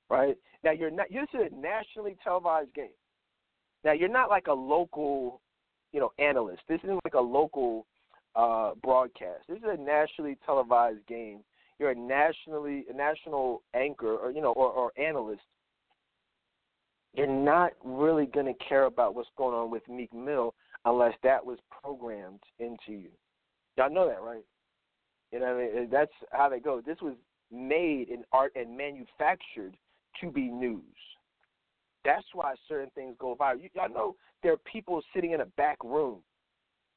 right? Now, you're not, this is a nationally televised game. Now, you're not like a local, you know, analyst. This isn't like a local broadcast. This is a nationally televised game. You're a national anchor or, you know, or analyst. You're not really going to care about what's going on with Meek Mill unless that was programmed into you. Y'all know that, right? You know what I mean? That's how they go. This was made in art and manufactured to be news. That's why certain things go viral. Y'all know there are people sitting in a back room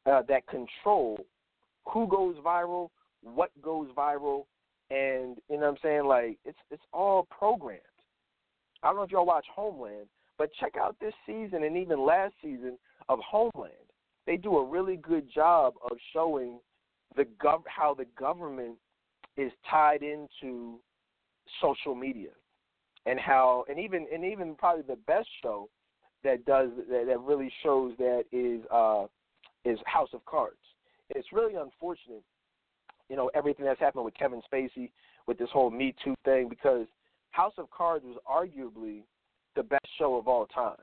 that control who goes viral, what goes viral, and you know what I'm saying? Like, it's all programmed. I don't know if y'all watch Homeland, but check out this season and even last season of Homeland. They do a really good job of showing how the government is tied into social media. And how, and even probably the best show that really shows that is House of Cards. It's really unfortunate, you know, everything that's happened with Kevin Spacey with this whole Me Too thing, because House of Cards was arguably the best show of all time,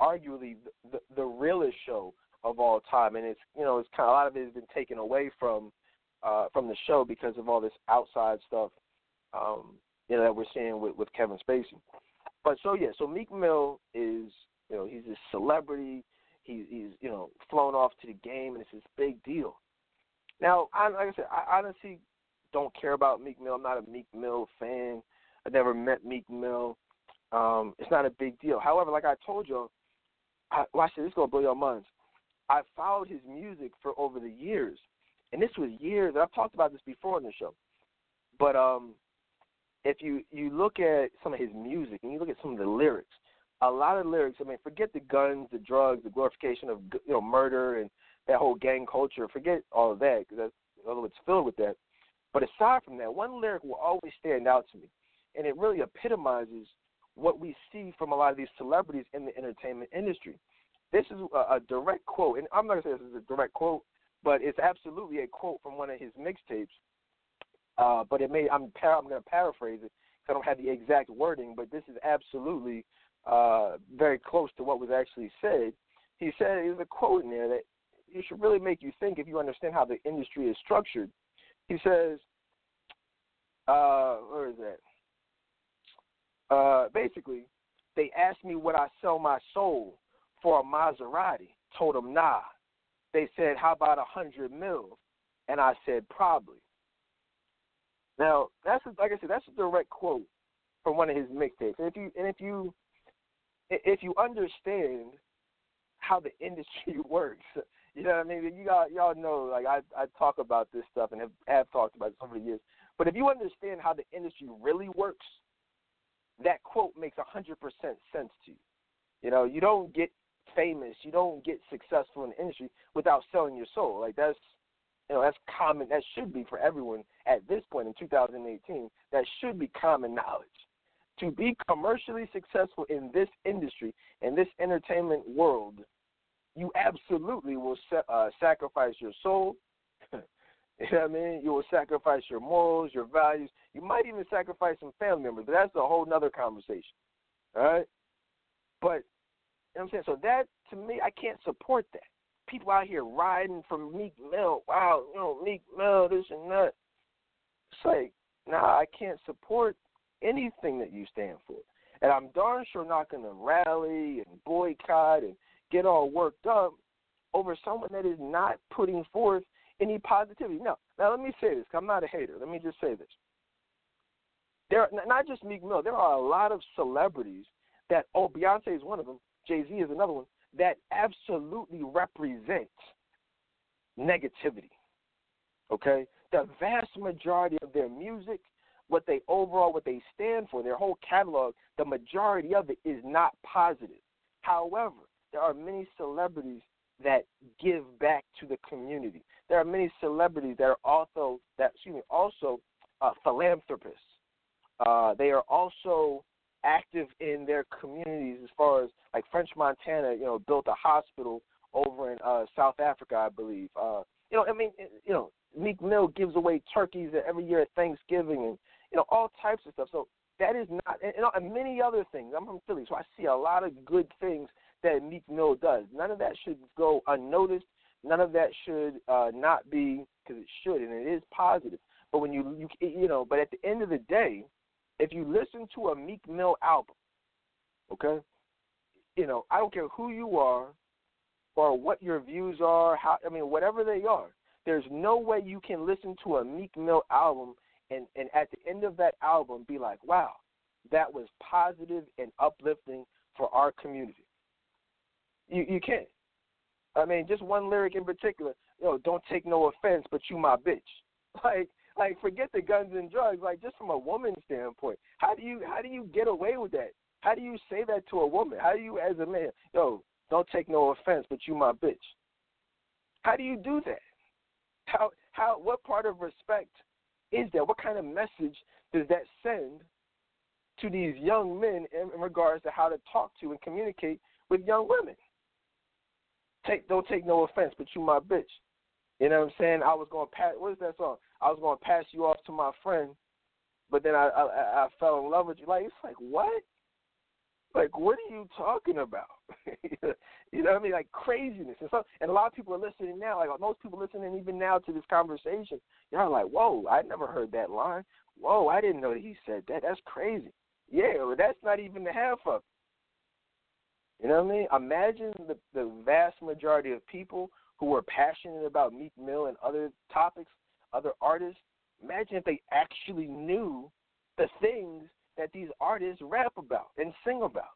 arguably the realest show of all time, and it's, you know, it's kind of, a lot of it has been taken away from the show because of all this outside stuff. You know, that we're seeing with Kevin Spacey. But so, yeah, so Meek Mill is, you know, he's this celebrity. He's you know, flown off to the game, and it's this big deal. Now, I honestly don't care about Meek Mill. I'm not a Meek Mill fan. I never met Meek Mill. It's not a big deal. However, like I told y'all, watch this, it's going to blow your minds. I followed his music for over the years, and this was years, and I've talked about this before on the show. But, if you look at some of his music and you look at some of the lyrics, a lot of lyrics, I mean, forget the guns, the drugs, the glorification of, you know, murder and that whole gang culture. Forget all of that, because although it's filled with that. But aside from that, one lyric will always stand out to me, and it really epitomizes what we see from a lot of these celebrities in the entertainment industry. This is a direct quote, and I'm not going to say this is a direct quote, but it's absolutely a quote from one of his mixtapes. But it may, I'm going to paraphrase it because I don't have the exact wording, but this is absolutely very close to what was actually said. He said, there's a quote in there that it should really make you think if you understand how the industry is structured. He says, where is that? Basically, they asked me would I sell my soul for a Maserati. Told them, nah. They said, how about 100 mil? And I said, probably. Now, that's like I said, that's a direct quote from one of his mixtapes. And if you understand how the industry works, you know what I mean. Y'all know, like I talk about this stuff and have talked about this over the years. But if you understand how the industry really works, that quote makes 100% sense to you. You know, you don't get famous, you don't get successful in the industry without selling your soul. Like that's. You know, that's common. That should be for everyone at this point in 2018. That should be common knowledge. To be commercially successful in this industry, in this entertainment world, you absolutely will sacrifice your soul. You know what I mean? You will sacrifice your morals, your values. You might even sacrifice some family members, but that's a whole nother conversation. All right? But, you know what I'm saying? So that, to me, I can't support that. People out here riding from Meek Mill, wow, you know, Meek Mill, this and that. It's like, nah, I can't support anything that you stand for. And I'm darn sure not going to rally and boycott and get all worked up over someone that is not putting forth any positivity. Now let me say this, 'cause I'm not a hater. Let me just say this. There, not just Meek Mill. There are a lot of celebrities that, oh, Beyonce is one of them, Jay-Z is another one, that absolutely represent negativity, okay? The vast majority of their music, what they overall, what they stand for, their whole catalog, the majority of it is not positive. However, there are many celebrities that give back to the community. There are many celebrities that are also, philanthropists. They are also active in their communities as far as, like, French Montana, built a hospital over in South Africa, I believe. Meek Mill gives away turkeys every year at Thanksgiving and, all types of stuff. So that is not, and many other things. I'm from Philly, so I see a lot of good things that Meek Mill does. None of that should go unnoticed. None of that should not be, because it should, and it is positive. But when but at the end of the day, if you listen to a Meek Mill album, okay, I don't care who you are or what your views are, whatever they are, there's no way you can listen to a Meek Mill album and at the end of that album be like, wow, that was positive and uplifting for our community. You can't. Just one lyric in particular, don't take no offense, but you my bitch. Like, forget the guns and drugs. Like, just from a woman's standpoint, how do you get away with that? How do you say that to a woman? How do you, as a man, don't take no offense, but you my bitch? How do you do that? What part of respect is that? What kind of message does that send to these young men in regards to how to talk to and communicate with young women? Don't take no offense, but you my bitch. You know what I'm saying? What is that song? I was going to pass you off to my friend, but then I fell in love with you. Like, it's like, what? Like, what are you talking about? You know what I mean? Like, craziness. And a lot of people are listening now. Like, most people listening even now to this conversation, y'all are like, whoa, I never heard that line. Whoa, I didn't know that he said that. That's crazy. Yeah, well, that's not even the half of it. You know what I mean? Imagine the vast majority of people who are passionate about Meek Mill and other topics, other artists. Imagine if they actually knew the things that these artists rap about and sing about.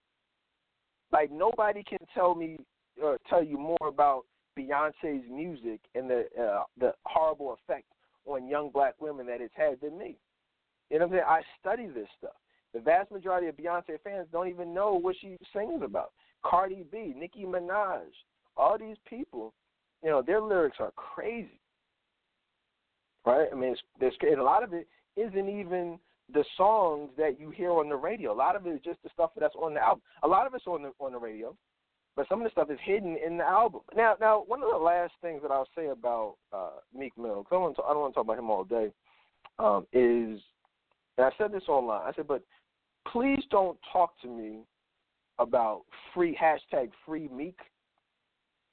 Like, nobody can tell me or tell you more about Beyonce's music and the horrible effect on young black women that it's had than me. You know what I'm saying? I study this stuff. The vast majority of Beyonce fans don't even know what she sings about. Cardi B, Nicki Minaj, all these people, their lyrics are crazy, right? And a lot of it isn't even the songs that you hear on the radio. A lot of it is just the stuff that's on the album. A lot of it's on the radio, but some of the stuff is hidden in the album. Now, one of the last things that I'll say about Meek Mill, because I don't want to talk about him all day, is, and I said this online, I said, but please don't talk to me about #FreeMeek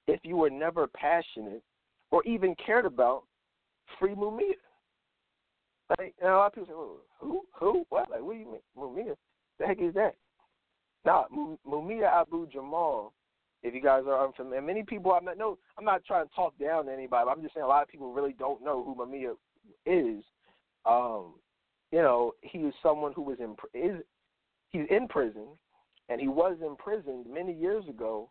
if you were never passionate or even cared about Free Mumia. Like, and a lot of people say, who, what? Like, what do you mean, Mumia? The heck is that? Now, Mumia Abu-Jamal, if you guys are unfamiliar, and many people, I'm not trying to talk down to anybody, but I'm just saying a lot of people really don't know who Mumia is. He is someone who was he's in prison, and he was imprisoned many years ago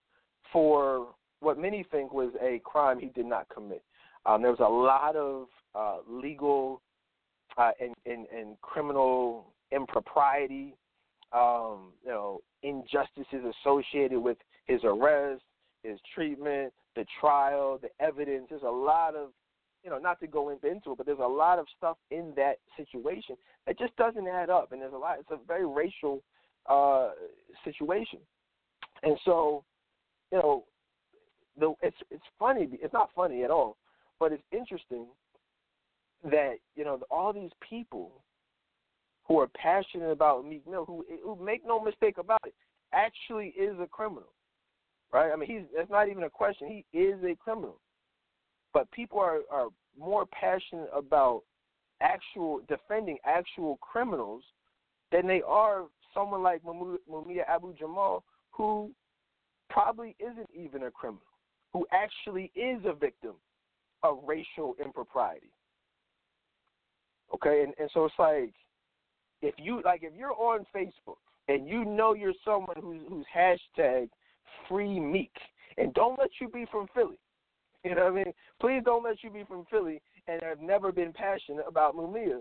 for what many think was a crime he did not commit. There was a lot of legal and criminal impropriety, injustices associated with his arrest, his treatment, the trial, the evidence. There's a lot of, not to go into it, but there's a lot of stuff in that situation that just doesn't add up. And it's a very racial situation. And so, it's funny. It's not funny at all, but it's interesting that, all these people who are passionate about Meek Mill, who make no mistake about it, actually is a criminal, right? That's not even a question. He is a criminal. But people are more passionate about defending actual criminals than they are someone like Mumia Abu-Jamal, who probably isn't even a criminal, who actually is a victim of racial impropriety. Okay, and so it's like, if you like, if you're on Facebook and you know you're someone who's hashtag free Meek, and don't let you be from Philly. You know what I mean? Please don't let you be from Philly and have never been passionate about Mumia.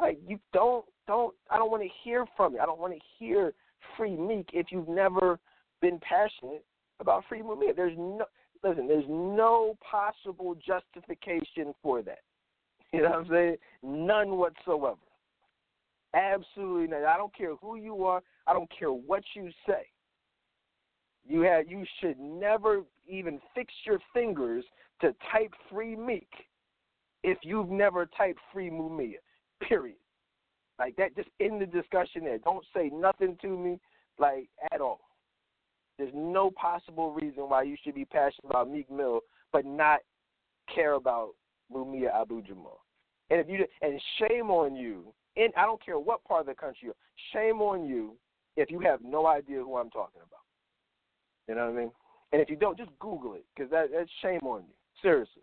Like, you don't. I don't want to hear from you. I don't want to hear free Meek if you've never been passionate about free Mumia. There's no possible justification for that. You know what I'm saying? None whatsoever. Absolutely none. I don't care who you are. I don't care what you say. You should never even fix your fingers to type free Meek if you've never typed free Mumia, period. Like that, just end the discussion there. Don't say nothing to me, like, at all. There's no possible reason why you should be passionate about Meek Mill but not care about Mumia Abu-Jamal. And if you shame on you, and I don't care what part of the country you're, shame on you if you have no idea who I'm talking about. You know what I mean? And if you don't, just Google it, because that's shame on you. Seriously.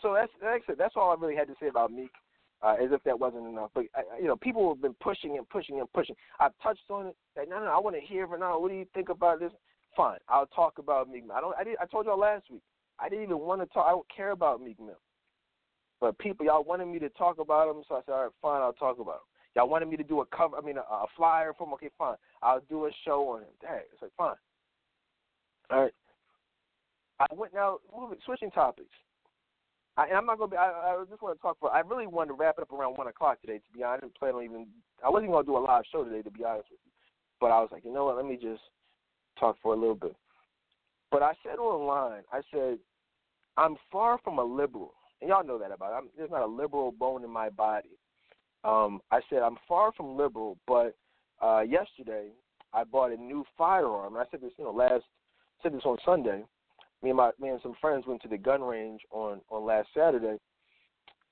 So that's all I really had to say about Meek, as if that wasn't enough. But, people have been pushing and pushing and pushing. I've touched on it. Like, no, I want to hear from now. What do you think about this? Fine, I'll talk about Meek Mill. I told y'all last week, I didn't even want to talk. I don't care about Meek Mill. But people, y'all wanted me to talk about him, so I said, all right, fine, I'll talk about him. Y'all wanted me to do a flyer for him. Okay, fine. I'll do a show on him. Dang, it's like, fine. All right. I went now, switching topics. I just want to talk I really wanted to wrap it up around 1 o'clock today, to be honest. I wasn't going to do a live show today, to be honest with you. But I was like, you know what, let me just talk for a little bit. But I said online, I'm far from a liberal. And y'all know that about it. There's not a liberal bone in my body. I said, I'm far from liberal, but yesterday I bought a new firearm. And I said this, said this on Sunday. Me and some friends went to the gun range on last Saturday,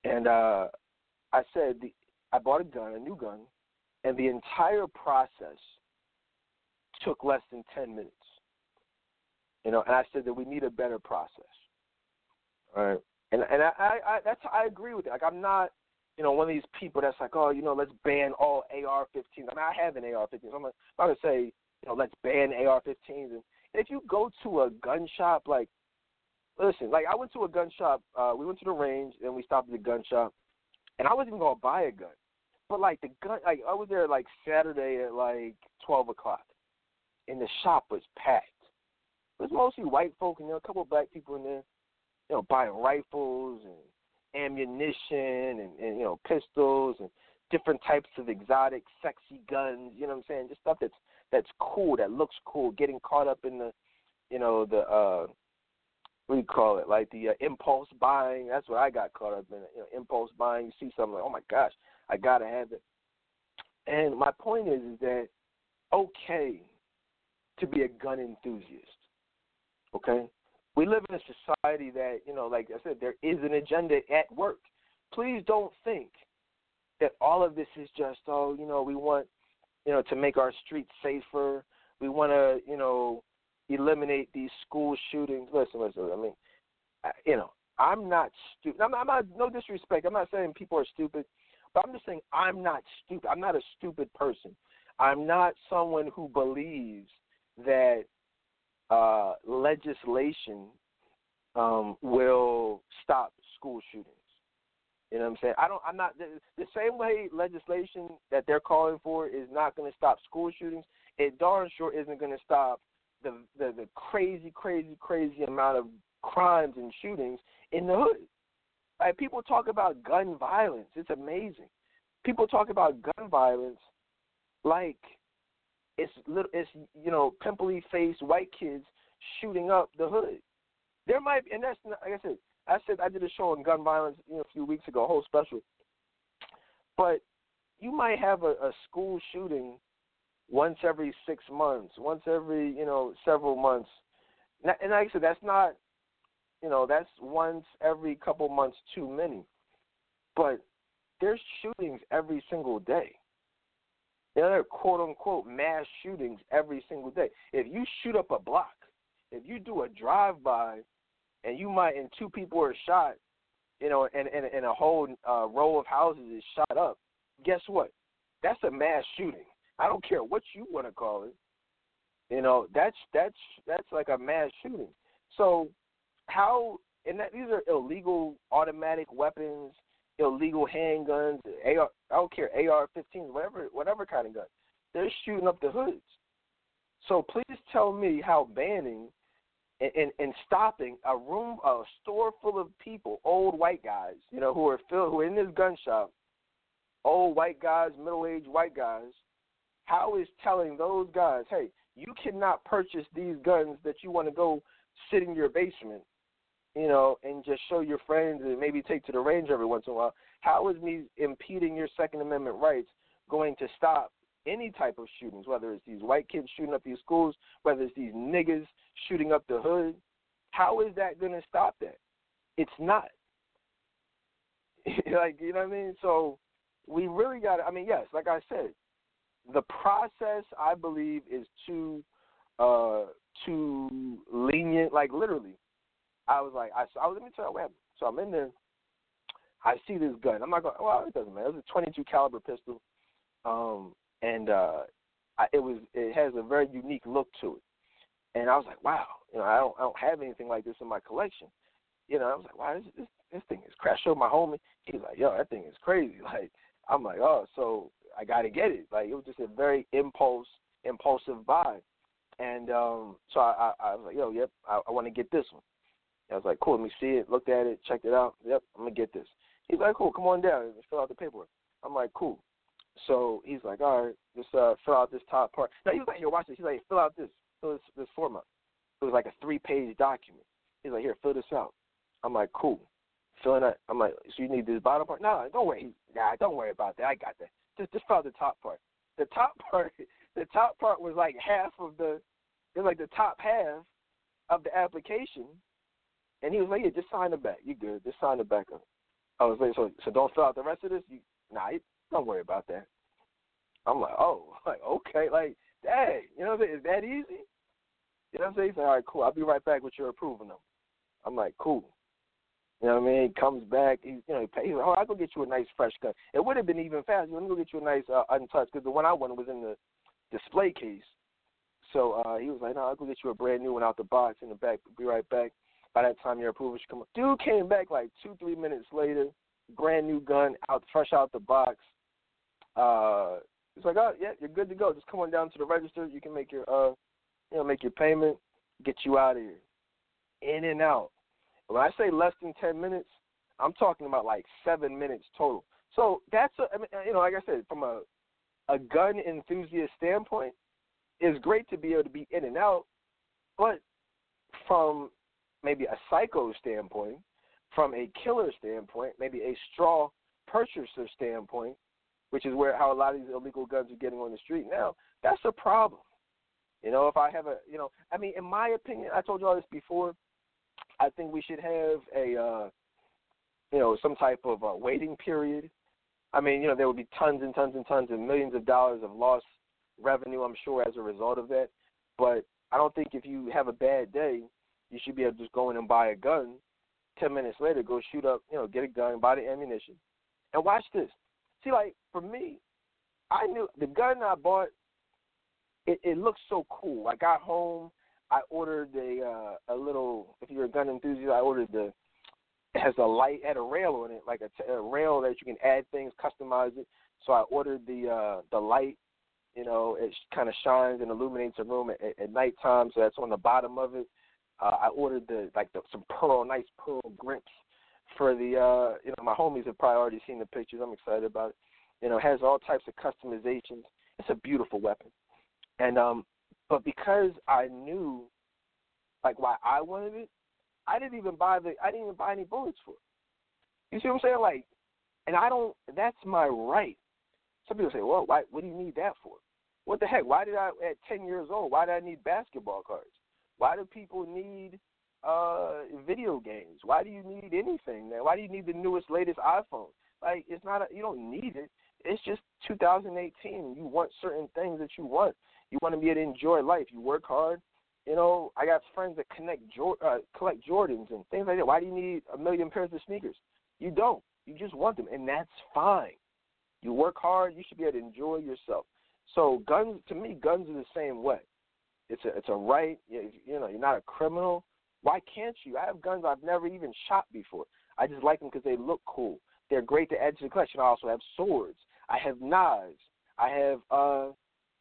and I said I bought a new gun, and the entire process took less than 10 minutes. And I said that we need a better process. All right, and I agree with it. Like, I'm not, one of these people that's like, oh, let's ban all AR-15s. I have an AR-15, so I'm not going to say, let's ban AR-15s. And if you go to a gun shop, I went to a gun shop. We went to the range, and we stopped at the gun shop. And I wasn't even going to buy a gun. But, I was there, Saturday at, 12 o'clock. And the shop was packed. It was mostly white folk, and there were a couple of black people in there, buying rifles and ammunition and pistols and different types of exotic, sexy guns, you know what I'm saying? Just stuff that's cool, that looks cool, getting caught up in the, what do you call it? Like the impulse buying. That's what I got caught up in, impulse buying. You see something like, oh, my gosh, I got to have it. And my point is that, okay, to be a gun enthusiast, okay? We live in a society that, like I said, there is an agenda at work. Please don't think that all of this is just, we want, to make our streets safer. We want to, eliminate these school shootings. Listen, I'm not stupid. I'm not, no disrespect. I'm not saying people are stupid, but I'm just saying I'm not stupid. I'm not a stupid person. I'm not someone who believes that legislation will stop school shootings. You know what I'm saying? The same way legislation that they're calling for is not going to stop school shootings, it darn sure isn't going to stop the crazy amount of crimes and shootings in the hood. Like, people talk about gun violence. It's amazing. People talk about gun violence like it's pimply faced white kids shooting up the hood. There might be, and that's not, like I said. I did a show on gun violence a few weeks ago, a whole special. But you might have a school shooting once every 6 months, once every, several months. And like I said, that's not, that's once every couple months too many. But there's shootings every single day. There are quote-unquote mass shootings every single day. If you shoot up a block, if you do a drive-by, and you might, and two people are shot, and a whole row of houses is shot up, guess what? That's a mass shooting. I don't care what you want to call it. You know, that's like a mass shooting. So how – and that, these are illegal automatic weapons, illegal handguns, AR, I don't care, AR-15s, whatever kind of gun. They're shooting up the hoods. So please tell me how banning and stopping a store full of people, old white guys, you know, who are in this gun shop, old white guys, middle-aged white guys, how is telling those guys, hey, you cannot purchase these guns that you want to go sit in your basement, you know, and just show your friends and maybe take to the range every once in a while. How is me impeding your Second Amendment rights going to stop any type of shootings, whether it's these white kids shooting up these schools, whether it's these niggas shooting up the hood? How is that going to stop that? It's not. Like, you know what I mean? So we really got to, I mean, yes, like I said, the process, I believe, is too lenient. Like, literally, I was like, let me tell you what happened. So I'm in there. I see this gun. I'm not going, well, it doesn't matter. It was a 22 caliber pistol. It has a very unique look to it. And I was like, wow, you know, I don't have anything like this in my collection. You know, I was like, wow, this thing is crazy. I showed my homie. He's like, yo, that thing is crazy. Like, I'm like, oh, so I got to get it. Like, it was just a very impulsive buy. And so I was like, yo, yep, I want to get this one. I was like, cool, let me see it, looked at it, checked it out. Yep, I'm going to get this. He's like, cool, come on down and fill out the paperwork. I'm like, cool. So he's like, all right, just fill out this top part. Now, he was like, here, watch this. He's like, fill out this form up. It was like a 3-page document. He's like, here, fill this out. I'm like, cool. Filling out. I'm like, so you need this bottom part? No, don't worry. Nah, don't worry about that. I got that. Just fill out the top part. The top part was like half of the, it was like the top half of the application. And he was like, yeah, just sign it back. You good. Just sign it back up. I was like, so don't fill out the rest of this? Don't worry about that. I'm like, oh, like, okay, like, dang, you know what I'm saying? Is that easy? You know what I'm saying? He's like, all right, cool. I'll be right back with your approval number. I'm like, cool. You know what I mean? He comes back. He's like, oh, I'll go get you a nice fresh gun. It would have been even faster. Let me go get you a nice untouched, because the one I wanted was in the display case. So he was like, no, I'll go get you a brand new one out the box in the back. Be right back. By that time, your approval should come up. Dude came back like 2-3 minutes later, brand new gun, out fresh out the box. It's like, oh yeah, you're good to go. Just come on down to the register. You can make your make your payment. Get you out of here. In and out. When I say less than 10 minutes, I'm talking about like 7 minutes total. So that's like I said, from a gun enthusiast standpoint, it's great to be able to be in and out. But from maybe a psycho standpoint, from a killer standpoint, maybe a straw purchaser standpoint, which is how a lot of these illegal guns are getting on the street now, that's a problem. You know, if I have in my opinion, I told you all this before, I think we should have some type of a waiting period. I mean, you know, there would be tons and tons and tons and millions of dollars of lost revenue, I'm sure, as a result of that. But I don't think if you have a bad day, you should be able to just go in and buy a gun. 10 minutes later, go shoot up, get a gun, buy the ammunition. And watch this. See, like, for me, I knew the gun I bought, it looked so cool. I got home. I ordered a little, if you're a gun enthusiast, I ordered it has a light, had a rail on it, like a rail that you can add things, customize it. So I ordered the light, it kind of shines and illuminates a room at nighttime, so that's on the bottom of it. I ordered some pearl, nice pearl grips for the, my homies have probably already seen the pictures. I'm excited about it. It has all types of customizations. It's a beautiful weapon. And, but because I knew, like, why I wanted it, I didn't even buy any bullets for it. You see what I'm saying? Like, and that's my right. Some people say, well, why, what do you need that for? What the heck? Why did I, at 10 years old, why did I need basketball cards? Why do people need video games? Why do you need anything, man? Why do you need the newest, latest iPhone? Like, it's not, you don't need it. It's just 2018. You want certain things that you want. You want to be able to enjoy life. You work hard. You know, I got friends that collect Jordans and things like that. Why do you need a million pairs of sneakers? You don't. You just want them, and that's fine. You work hard, you should be able to enjoy yourself. So guns, to me, guns are the same way. It's a right. You know, you're not a criminal. Why can't you? I have guns I've never even shot before. I just like them because they look cool. They're great to add to the collection. I also have swords. I have knives. I have,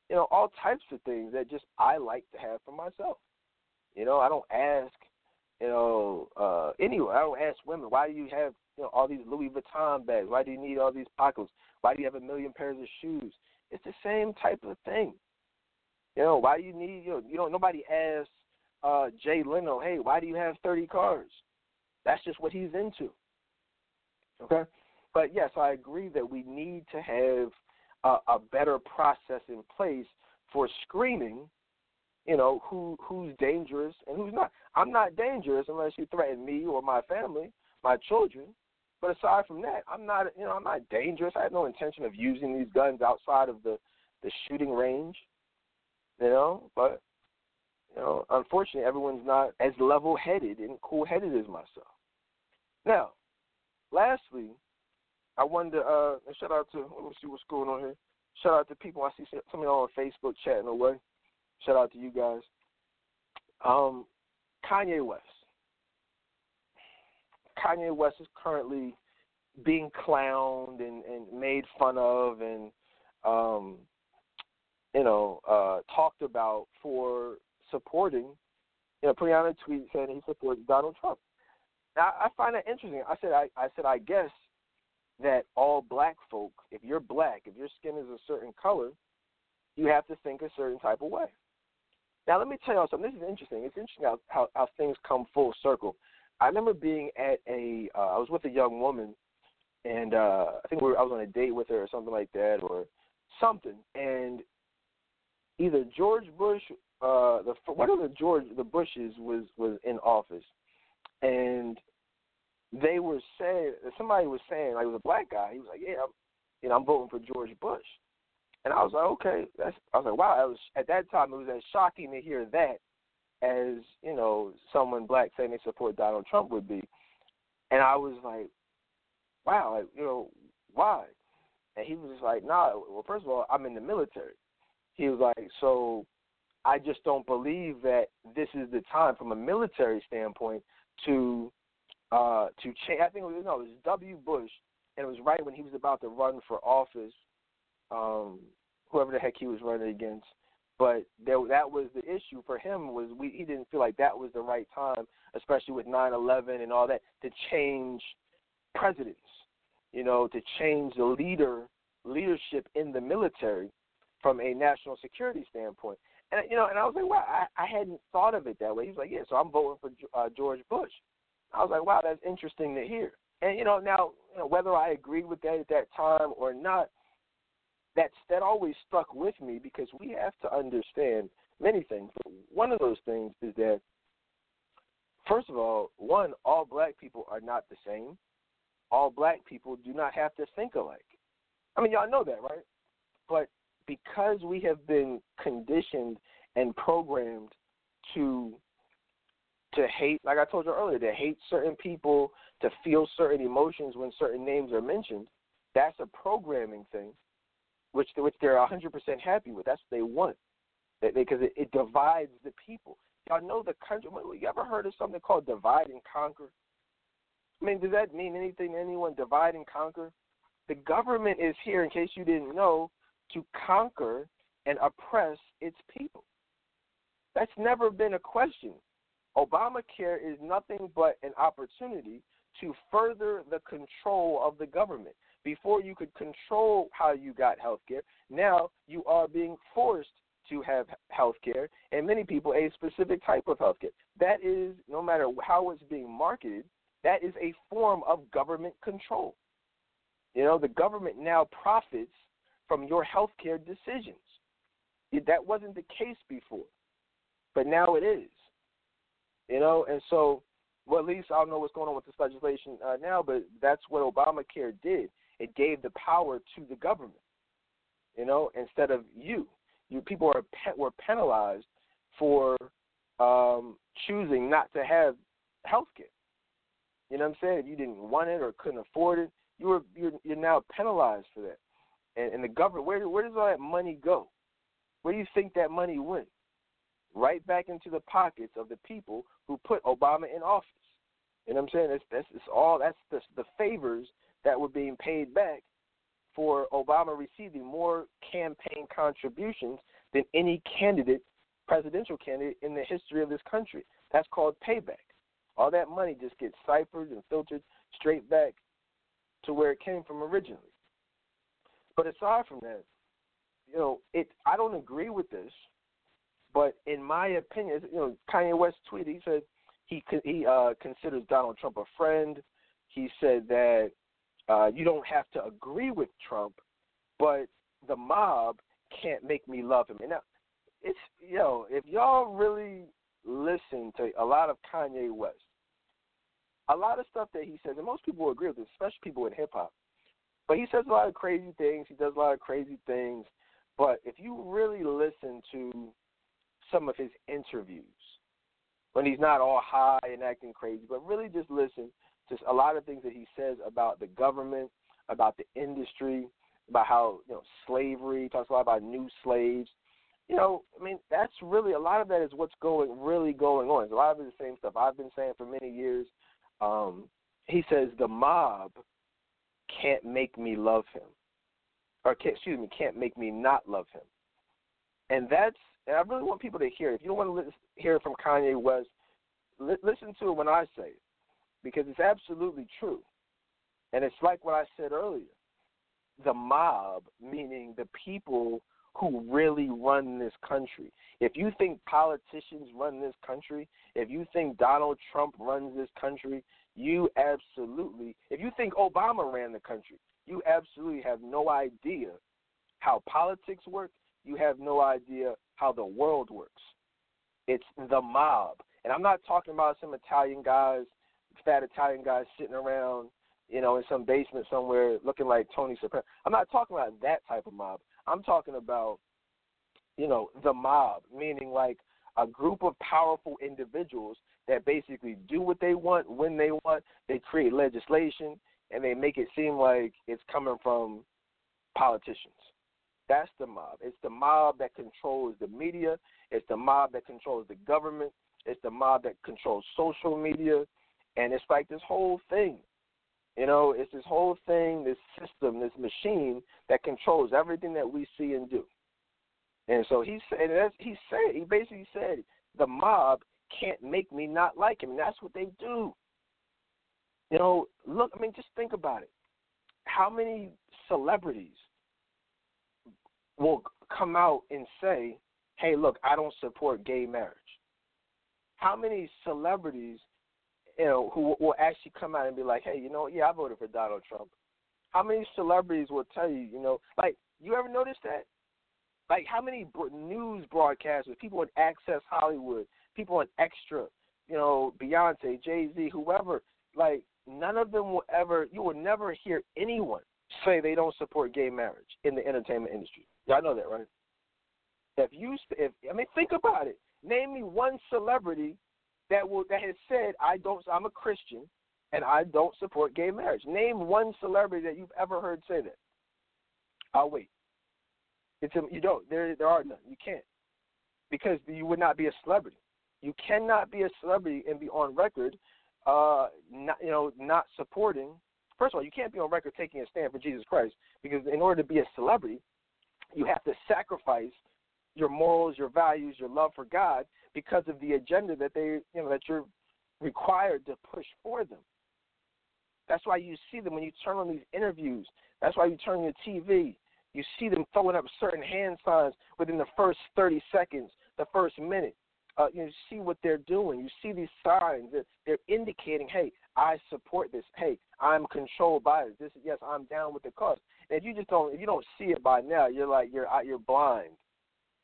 you know, all types of things that just I like to have for myself. You know, I don't ask, you know, anyway, I don't ask women, why do you have, you know, all these Louis Vuitton bags? Why do you need all these pockets? Why do you have a million pairs of shoes? It's the same type of thing. You know, why do you need, you know, nobody asks Jay Leno, hey, why do you have 30 cars? That's just what he's into. Okay? But, yes, I agree that we need to have a better process in place for screening, you know, who's dangerous and who's not. I'm not dangerous unless you threaten me or my family, my children. But aside from that, I'm not dangerous. I have no intention of using these guns outside of the shooting range, you know. But, you know, unfortunately, everyone's not as level-headed and cool-headed as myself. Now, lastly, I wanted to shout out to, let me see what's going on here. Shout out to people. I see some of y'all on Facebook chatting away. Shout out to you guys. Kanye West. Kanye West is currently being clowned and made fun of and, you know, talked about for supporting, you know, putting out a tweet saying he supports Donald Trump. Now, I find that interesting. I said, I guess that all black folk, if you're black, if your skin is a certain color, you have to think a certain type of way. Now, let me tell y'all something. This is interesting. It's interesting how things come full circle. I remember being at I was with a young woman, and I think I was on a date with her or something like that or something, and either George Bush, one of the Bushes was in office, and they were saying, somebody was saying, like, it was a black guy. He was like, yeah, I'm voting for George Bush. And I was like, okay. I was like, wow. At that time, it was as shocking to hear that as, you know, someone black saying they support Donald Trump would be. And I was like, wow, like, you know, why? And he was just like, nah, well, first of all, I'm in the military. He was like, so I just don't believe that this is the time from a military standpoint to change. I think it was W. Bush, and it was right when he was about to run for office, whoever the heck he was running against. But that was the issue for him, was he didn't feel like that was the right time, especially with 9/11 and all that, to change presidents, you know, to change the leadership in the military from a national security standpoint. And, you know, and I was like, wow, I hadn't thought of it that way. He was like, yeah, so I'm voting for George Bush. I was like, wow, that's interesting to hear. And, you know, now, you know, whether I agreed with that at that time or not, that always stuck with me, because we have to understand many things. But one of those things is that, first of all, all black people are not the same. All black people do not have to think alike. I mean, y'all know that, right? But because we have been conditioned and programmed to hate, like I told you earlier, to hate certain people, to feel certain emotions when certain names are mentioned, that's a programming thing, which they're 100% happy with. That's what they want, because it divides the people. Y'all know the country. You ever heard of something called divide and conquer? I mean, does that mean anything to anyone, divide and conquer? The government is here, in case you didn't know, to conquer and oppress its people. That's never been a question. Obamacare is nothing but an opportunity to further the control of the government. Before you could control how you got health care, now you are being forced to have health care, and many people a specific type of health care. That is, no matter how it's being marketed, that is a form of government control. You know, the government now profits from your health care decisions. That wasn't the case before, but now it is. You know, and so, well, at least I don't know what's going on with this legislation now, but that's what Obamacare did. It gave the power to the government, you know, instead of you. People were penalized for choosing not to have health care. You know what I'm saying? If you didn't want it or couldn't afford it, you're now penalized for that. and the government, where does all that money go? Where do you think that money went? Right back into the pockets of the people who put Obama in office. You know what I'm saying? That's the favors that were being paid back for Obama receiving more campaign contributions than any candidate, presidential candidate, in the history of this country. That's called payback. All that money just gets ciphered and filtered straight back to where it came from originally. But aside from that, you know, I don't agree with this, but in my opinion, you know, Kanye West tweeted, he said he considers Donald Trump a friend. He said that you don't have to agree with Trump, but the mob can't make me love him. And now, if y'all really listen to a lot of Kanye West, a lot of stuff that he says, and most people agree with this, especially people in hip-hop, but he says a lot of crazy things. He does a lot of crazy things. But if you really listen to some of his interviews, when he's not all high and acting crazy, but really just listen to a lot of things that he says about the government, about the industry, about how, you know, slavery. He talks a lot about new slaves. You know, I mean, that's really, a lot of that is what's really going on. It's a lot of the same stuff I've been saying for many years. He says the mob can't make me love him, or can't make me not love him. And I really want people to hear it. If you don't want to hear it from Kanye West, listen to it when I say it, because it's absolutely true. And it's like what I said earlier. The mob, meaning the people who really run this country. If you think politicians run this country, if you think Donald Trump runs this country, if you think Obama ran the country, you absolutely have no idea how politics works. You have no idea how the world works. It's the mob. And I'm not talking about some fat Italian guys sitting around, you know, in some basement somewhere looking like Tony Soprano. I'm not talking about that type of mob. I'm talking about, you know, the mob, meaning like a group of powerful individuals that basically do what they want, when they want. They create legislation, and they make it seem like it's coming from politicians. That's the mob. It's the mob that controls the media. It's the mob that controls the government. It's the mob that controls social media. And it's like this whole thing. You know, it's this whole thing, this system, this machine that controls everything that we see and do. And so he basically said, the mob can't make me not like him. And that's what they do. You know, look, I mean, just think about it. How many celebrities will come out and say, hey, look, I don't support gay marriage? How many celebrities, you know, who will actually come out and be like, hey, you know, yeah, I voted for Donald Trump? How many celebrities will tell you, you know, like, you ever notice that? Like, how many news broadcasters, people on Access Hollywood, people on Extra, you know, Beyonce, Jay-Z, whoever, like, none of them will ever, you will never hear anyone say they don't support gay marriage in the entertainment industry. Y'all know that, right? I mean, think about it. Name me one celebrity that has said, I'm a Christian and I don't support gay marriage. Name one celebrity that you've ever heard say that. I'll wait. You don't. There are none. You can't, because you would not be a celebrity. You cannot be a celebrity and be on record, not supporting. First of all, you can't be on record taking a stand for Jesus Christ, because in order to be a celebrity, you have to sacrifice your morals, your values, your love for God, because of the agenda that you're required to push for them. That's why you see them when you turn on these interviews. That's why you turn your TV. You see them throwing up certain hand signs within the first 30 seconds, the first minute. You see what they're doing. You see these signs that they're indicating, hey, I support this. Hey, I'm controlled by this. Yes, I'm down with the cause. And if you don't see it by now, you're like, you're blind.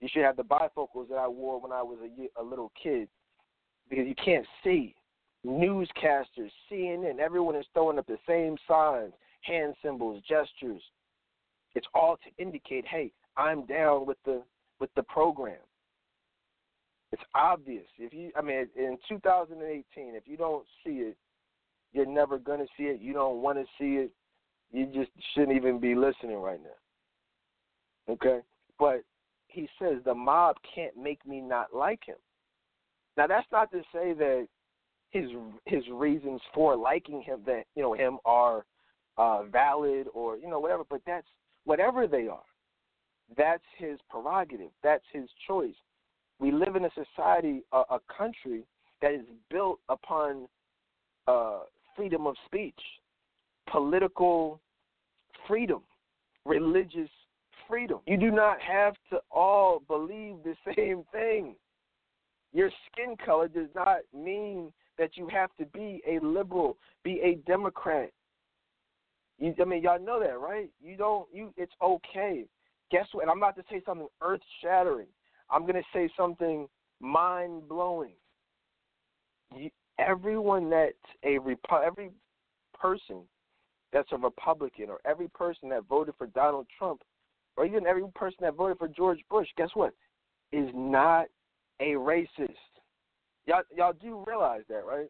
You should have the bifocals that I wore when I was a little kid, because you can't see. Newscasters, CNN, everyone is throwing up the same signs, hand symbols, gestures. It's all to indicate, hey, I'm down with the program. It's obvious. In 2018, if you don't see it, you're never going to see it. You don't want to see it. You just shouldn't even be listening right now. Okay? But he says the mob can't make me not like him. Now, that's not to say that his reasons for liking him, that, you know, him are valid or, you know, whatever, but that's whatever they are. That's his prerogative. That's his choice. We live in a society, a country that is built upon freedom of speech, political freedom, religious freedom. You do not have to all believe the same thing. Your skin color does not mean that you have to be a liberal, be a Democrat. Y'all know that, right? It's okay. Guess what? And I'm about to say something earth-shattering. I'm going to say something mind-blowing. Every person that's a Republican or every person that voted for Donald Trump or even every person that voted for George Bush, guess what, is not a racist. Y'all do realize that, right?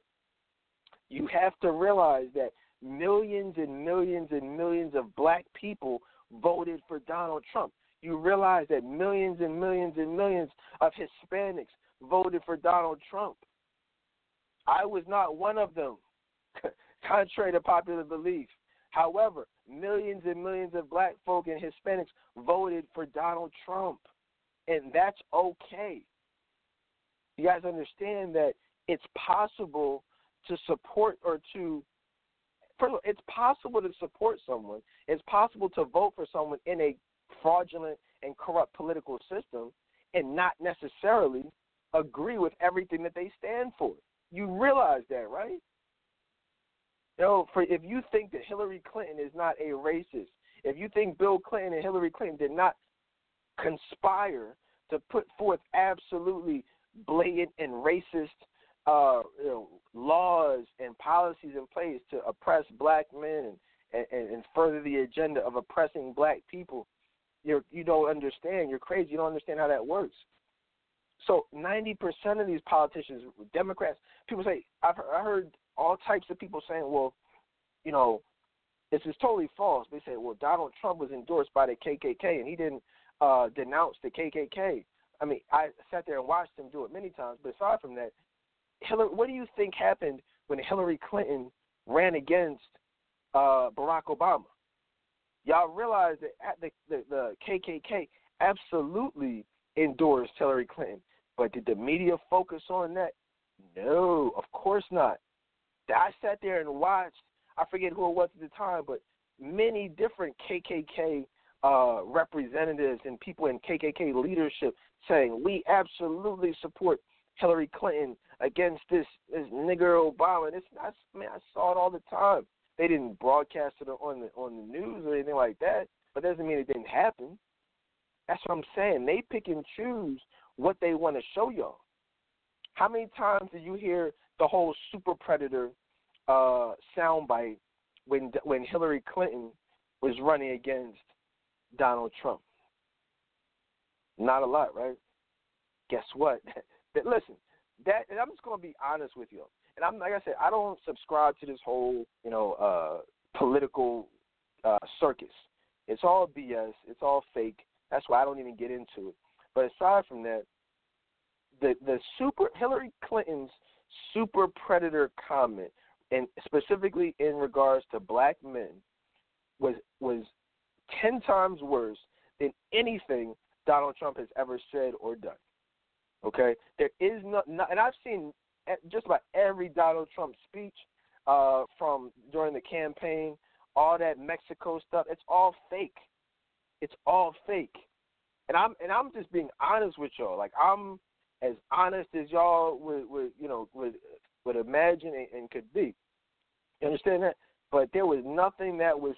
You have to realize that millions and millions and millions of black people voted for Donald Trump. You realize that millions and millions and millions of Hispanics voted for Donald Trump. I was not one of them, contrary to popular belief. However, millions and millions of black folk and Hispanics voted for Donald Trump, and that's okay. You guys understand that it's possible to support it's possible to support someone. It's possible to vote for someone in a fraudulent and corrupt political system and not necessarily agree with everything that they stand for. You realize that, right? If you think that Hillary Clinton is not a racist, if you think Bill Clinton and Hillary Clinton did not conspire to put forth absolutely blatant and racist laws and policies in place to oppress black men and further the agenda of oppressing black people, you don't understand. You're crazy. You don't understand how that works. So 90% of these politicians, Democrats, people say, I heard all types of people saying, well, you know, this is totally false. They say, well, Donald Trump was endorsed by the KKK, and he didn't denounce the KKK. I mean, I sat there and watched him do it many times. But aside from that, Hillary, what do you think happened when Hillary Clinton ran against Barack Obama? Y'all realize that the KKK absolutely endorsed Hillary Clinton. But did the media focus on that? No, of course not. I sat there and watched, I forget who it was at the time, but many different KKK representatives and people in KKK leadership saying, we absolutely support Hillary Clinton against this nigger Obama. And I saw it all the time. They didn't broadcast it on the news or anything like that, but that doesn't mean it didn't happen. That's what I'm saying. They pick and choose what they want to show y'all. How many times do you hear the whole super predator soundbite when Hillary Clinton was running against Donald Trump? Not a lot, right? Guess what? Listen, and I'm just going to be honest with you. And like I said, I don't subscribe to this whole, political circus. It's all BS. It's all fake. That's why I don't even get into it. But aside from that, Hillary Clinton's super predator comment, and specifically in regards to black men, was 10 times worse than anything Donald Trump has ever said or done. Okay? There is not, and I've seen just about every Donald Trump speech from during the campaign, all that Mexico stuff. It's all fake. It's all fake. And I'm just being honest with y'all. Like, I'm as honest as y'all would imagine and could be. You understand that? But there was nothing that was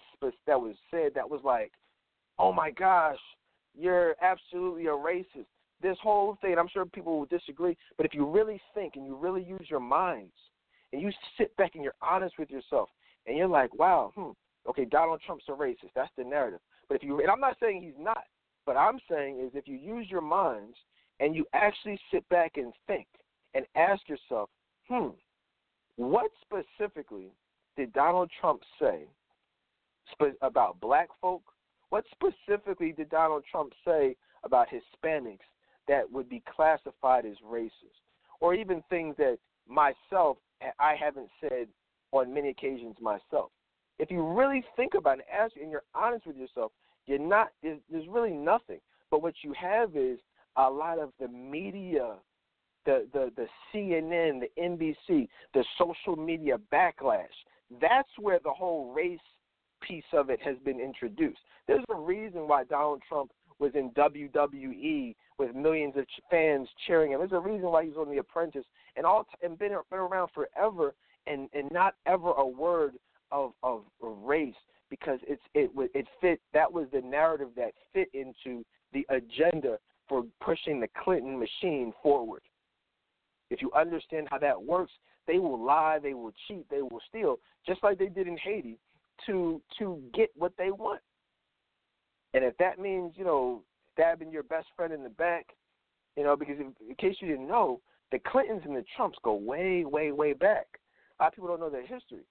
said that was like, oh my gosh, you're absolutely a racist. This whole thing, and I'm sure people will disagree, but if you really think and you really use your minds and you sit back and you're honest with yourself and you're like, wow, okay, Donald Trump's a racist. That's the narrative. But and I'm not saying he's not. What I'm saying is if you use your minds and you actually sit back and think and ask yourself, what specifically did Donald Trump say about black folk What specifically did Donald Trump say about Hispanics that would be classified as racist? Or even things that myself, I haven't said on many occasions myself. If you really think about it and ask, and you're honest with yourself, you're not. There's really nothing. But what you have is a lot of the media, the CNN, the NBC, the social media backlash. That's where the whole race piece of it has been introduced. There's a reason why Donald Trump was in WWE with millions of fans cheering him. There's a reason why he's on The Apprentice and been around forever and not ever a word of race, because it fit. That was the narrative that fit into the agenda for pushing the Clinton machine forward. If you understand how that works, they will lie, they will cheat, they will steal, just like they did in Haiti to get what they want. And if that means, stabbing your best friend in the back, because in case you didn't know, the Clintons and the Trumps go way, way, way back. A lot of people don't know their history.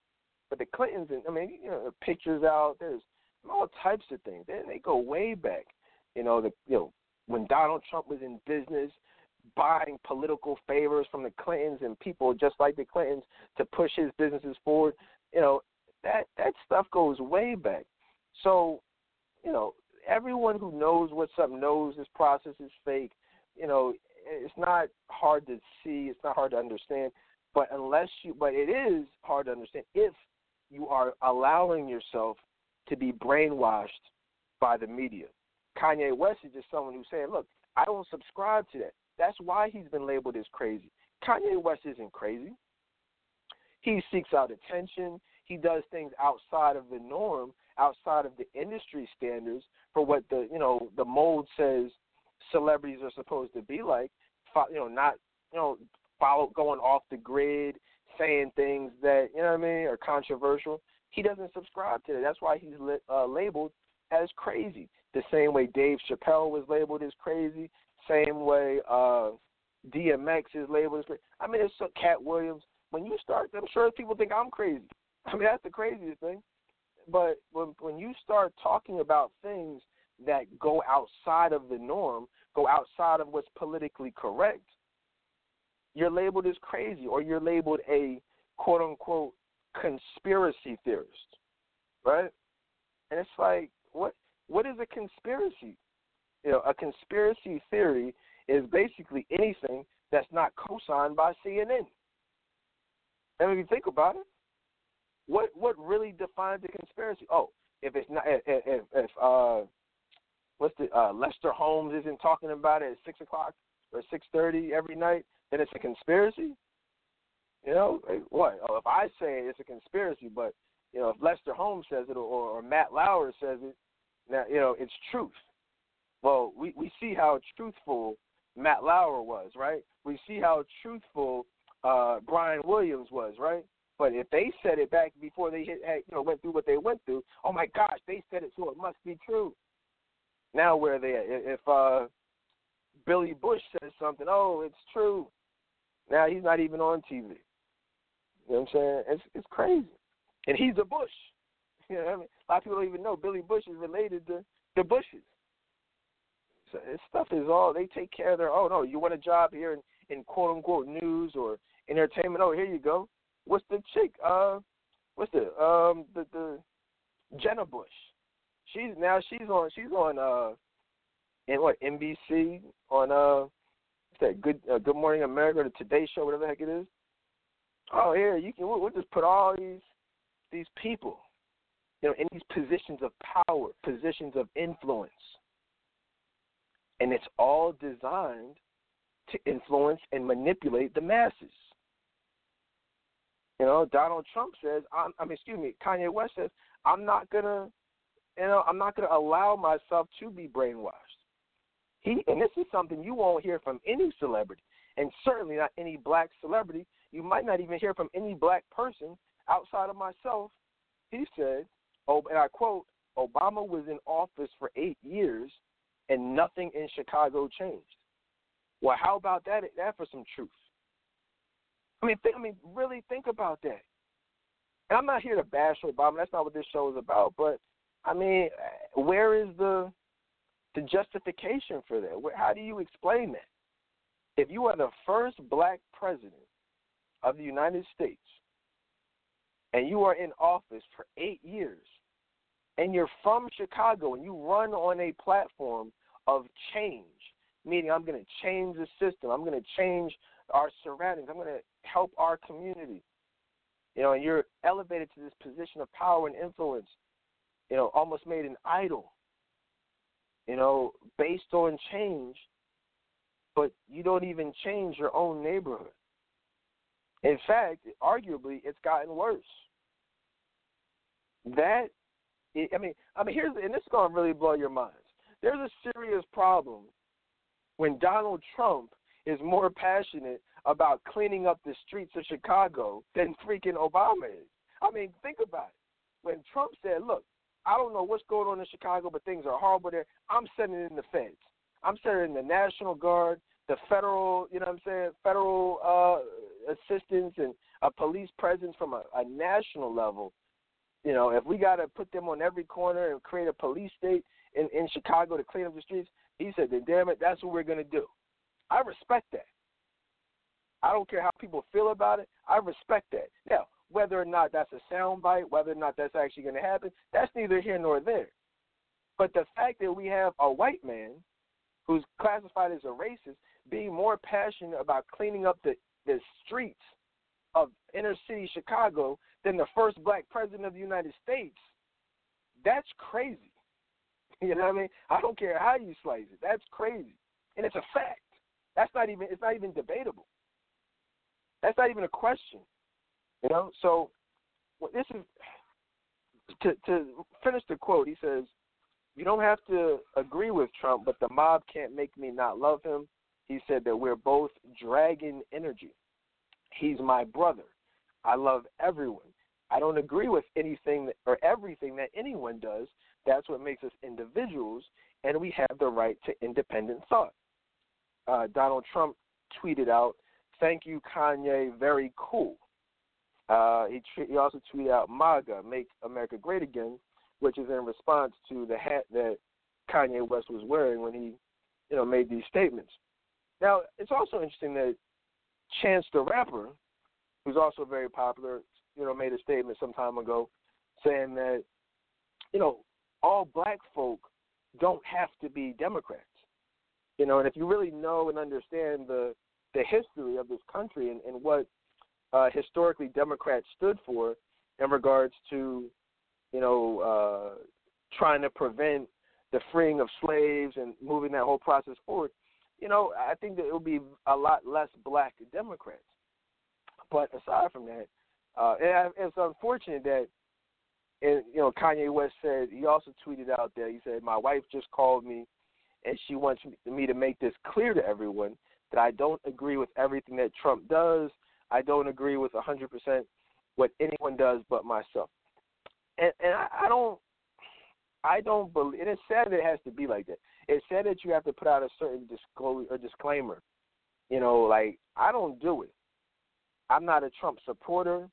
But the Clintons, the pictures out, there's all types of things. They go way back. When Donald Trump was in business, buying political favors from the Clintons and people just like the Clintons to push his businesses forward, that stuff goes way back. So, everyone who knows what's up knows this process is fake. It's not hard to see. It's not hard to understand. But it is hard to understand if you are allowing yourself to be brainwashed by the media. Kanye West is just someone who's saying, look, I don't subscribe to that. That's why he's been labeled as crazy. Kanye West isn't crazy. He seeks out attention. He does things outside of the norm, outside of the industry standards for what the mold says celebrities are supposed to be like. Going off the grid, saying things that are controversial. He doesn't subscribe to that. That's why he's labeled as crazy. The same way Dave Chappelle was labeled as crazy. Same way DMX is labeled as crazy. It's so Cat Williams. When you start, I'm sure people think I'm crazy. That's the craziest thing. But when you start talking about things that go outside of the norm, go outside of what's politically correct, you're labeled as crazy, or you're labeled a quote-unquote conspiracy theorist, right? And it's like, what is a conspiracy? A conspiracy theory is basically anything that's not co-signed by CNN. And if you think about it, what really defines a conspiracy? Oh, if it's not, if Lester Holmes isn't talking about it at 6:00 or 6:30 every night, then it's a conspiracy. What? Oh, if I say it's a conspiracy, but if Lester Holmes says it or Matt Lauer says it, now it's truth. Well, we see how truthful Matt Lauer was, right? We see how truthful Brian Williams was, right? But if they said it back before they went through what they went through, oh my gosh, they said it, so it must be true. Now where are they at? If Billy Bush says something, oh, it's true. Now he's not even on TV. You know what I'm saying? It's crazy. And he's a Bush. You know what I mean? A lot of people don't even know Billy Bush is related to the Bushes. So this stuff is all, they take care of their own. Oh, you want a job here in quote-unquote news or entertainment? Oh, here you go. What's the chick? The Jenna Bush? She's on NBC on Good Morning America or the Today Show, whatever the heck it is. Oh, here we'll just put all these people, in these positions of power, positions of influence, and it's all designed to influence and manipulate the masses. Donald Trump says, Kanye West says, I'm not gonna allow myself to be brainwashed. And this is something you won't hear from any celebrity, and certainly not any black celebrity. You might not even hear from any black person outside of myself. He said, and I quote, Obama was in office for 8 years and nothing in Chicago changed. Well, how about that for some truth? Really think about that. And I'm not here to bash Obama. That's not what this show is about. But I mean, where is the justification for that? How do you explain that? If you are the first black president of the United States and you are in office for 8 years and you're from Chicago and you run on a platform of change, meaning I'm going to change the system, I'm going to change our surroundings, I'm going to help our community, you know, and you're elevated to this position of power and influence, you know, almost made an idol, you know, based on change, but you don't even change your own neighborhood. In fact, arguably, it's gotten worse. I mean, and this is going to really blow your minds. There's a serious problem when Donald Trump is more passionate about cleaning up the streets of Chicago than freaking Obama is. I mean, think about it. When Trump said, look, I don't know what's going on in Chicago, but things are horrible there. I'm sending in the feds. I'm sending in the National Guard, the federal, you know what I'm saying, federal assistance and a police presence from a national level. You know, if we got to put them on every corner and create a police state in Chicago to clean up the streets, he said, then damn it, that's what we're going to do. I respect that. I don't care how people feel about it. I respect that. Now, whether or not that's a soundbite, whether or not that's actually going to happen, that's neither here nor there. But the fact that we have a white man who's classified as a racist being more passionate about cleaning up the streets of inner-city Chicago than the first black president of the United States, that's crazy. You know what I mean? I don't care how you slice it. That's crazy. And it's a fact. It's not even debatable. That's not even a question. You know, so this is to finish the quote. He says, "You don't have to agree with Trump, but the mob can't make me not love him." He said that we're both dragon energy. He's my brother. I love everyone. I don't agree with anything or everything that anyone does. That's what makes us individuals, and we have the right to independent thought. Donald Trump tweeted out, "Thank you, Kanye. Very cool." He also tweeted out MAGA, Make America Great Again, which is in response to the hat that Kanye West was wearing when he, you know, made these statements. Now, it's also interesting that Chance the Rapper, who's also very popular, you know, made a statement some time ago saying that, you know, all black folk don't have to be Democrats. You know, and if you really know and understand the history of this country and what historically Democrats stood for in regards to, you know, trying to prevent the freeing of slaves and moving that whole process forward, you know, I think that it would be a lot less black Democrats. But aside from that, it's unfortunate that, and, you know, Kanye West said, he also tweeted out that he said, my wife just called me and she wants me to make this clear to everyone that I don't agree with everything that Trump does. I don't agree with 100% what anyone does but myself. And I don't believe, and it's sad that it has to be like that. It's sad that you have to put out a certain disclosure or disclaimer. You know, like, I don't do it. I'm not a Trump supporter.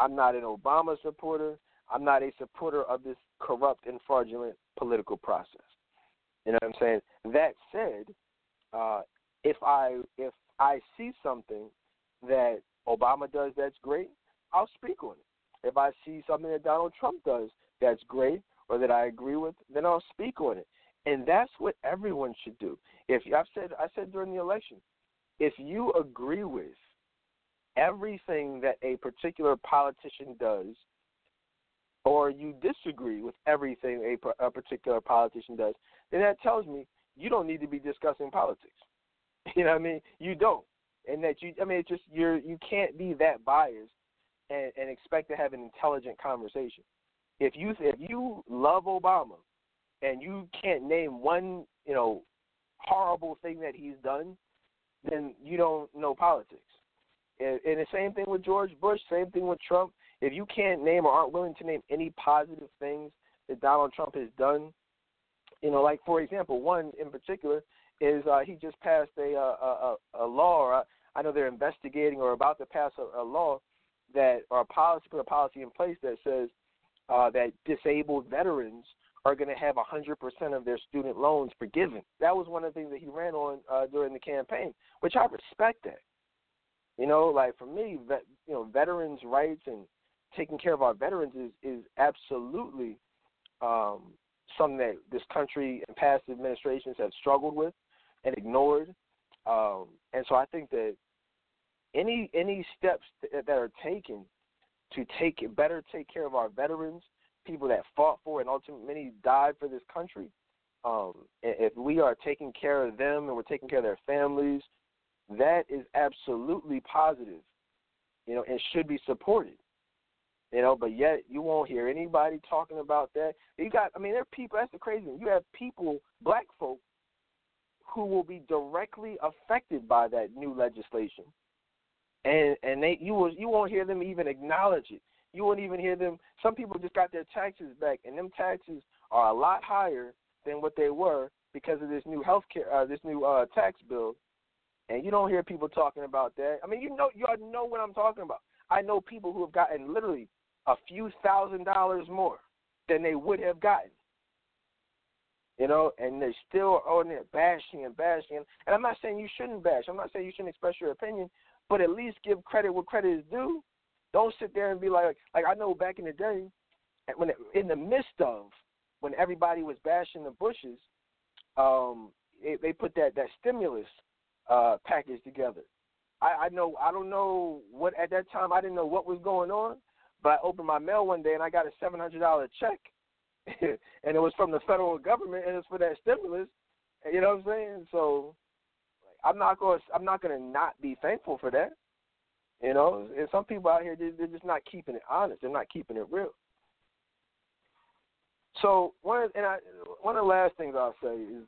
I'm not an Obama supporter. I'm not a supporter of this corrupt and fraudulent political process. You know what I'm saying? That said, if I see something that Obama does that's great, I'll speak on it. If I see something that Donald Trump does that's great or that I agree with, then I'll speak on it. And that's what everyone should do. I said during the election, if you agree with everything that a particular politician does or you disagree with everything a particular politician does, then that tells me you don't need to be discussing politics. You know what I mean? You don't. And that you can't be that biased and expect to have an intelligent conversation. If you love Obama and you can't name one, you know, horrible thing that he's done, then you don't know politics. And the same thing with George Bush, same thing with Trump. If you can't name or aren't willing to name any positive things that Donald Trump has done, you know, like for example, one in particular is he just passed a law, or I know they're investigating or about to pass a law that, or a policy, put a policy in place that says that disabled veterans are going to have 100% of their student loans forgiven. That was one of the things that he ran on during the campaign, which I respect that. You know, like for me, veterans' rights and taking care of our veterans is absolutely something that this country and past administrations have struggled with and ignored. And so I think that any steps that are taken to better take care of our veterans, people that fought for and ultimately many died for this country, if we are taking care of them and we're taking care of their families, that is absolutely positive, you know, and should be supported, you know, but yet you won't hear anybody talking about that. There are people, that's the crazy thing. You have people, black folk, who will be directly affected by that new legislation, and you won't hear them even acknowledge it. You won't even hear them. Some people just got their taxes back, and them taxes are a lot higher than what they were because of this new healthcare, this new tax bill. And you don't hear people talking about that. I mean, y'all know what I'm talking about. I know people who have gotten literally a few $1,000 more than they would have gotten. You know, and they're still on there bashing. And I'm not saying you shouldn't bash. I'm not saying you shouldn't express your opinion, but at least give credit where credit is due. Don't sit there and be like I know back in the day, when everybody was bashing the Bushes, they put that stimulus package together. At that time I didn't know what was going on, but I opened my mail one day and I got a $700 check. And it was from the federal government, and it's for that stimulus. You know what I'm saying? So I'm not going to not be thankful for that. You know, and some people out here, they're just not keeping it honest. They're not keeping it real. So one of the last things I'll say is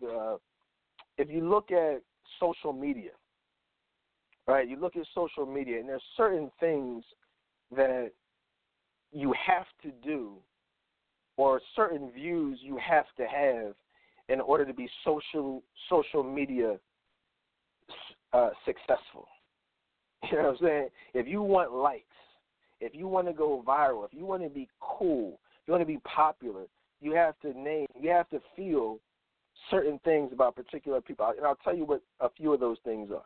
if you look at social media, right? You look at social media, and there's certain things that you have to do, or certain views you have to have in order to be social media successful. You know what I'm saying? If you want likes, if you want to go viral, if you want to be cool, if you want to be popular, you have to feel certain things about particular people. And I'll tell you what a few of those things are.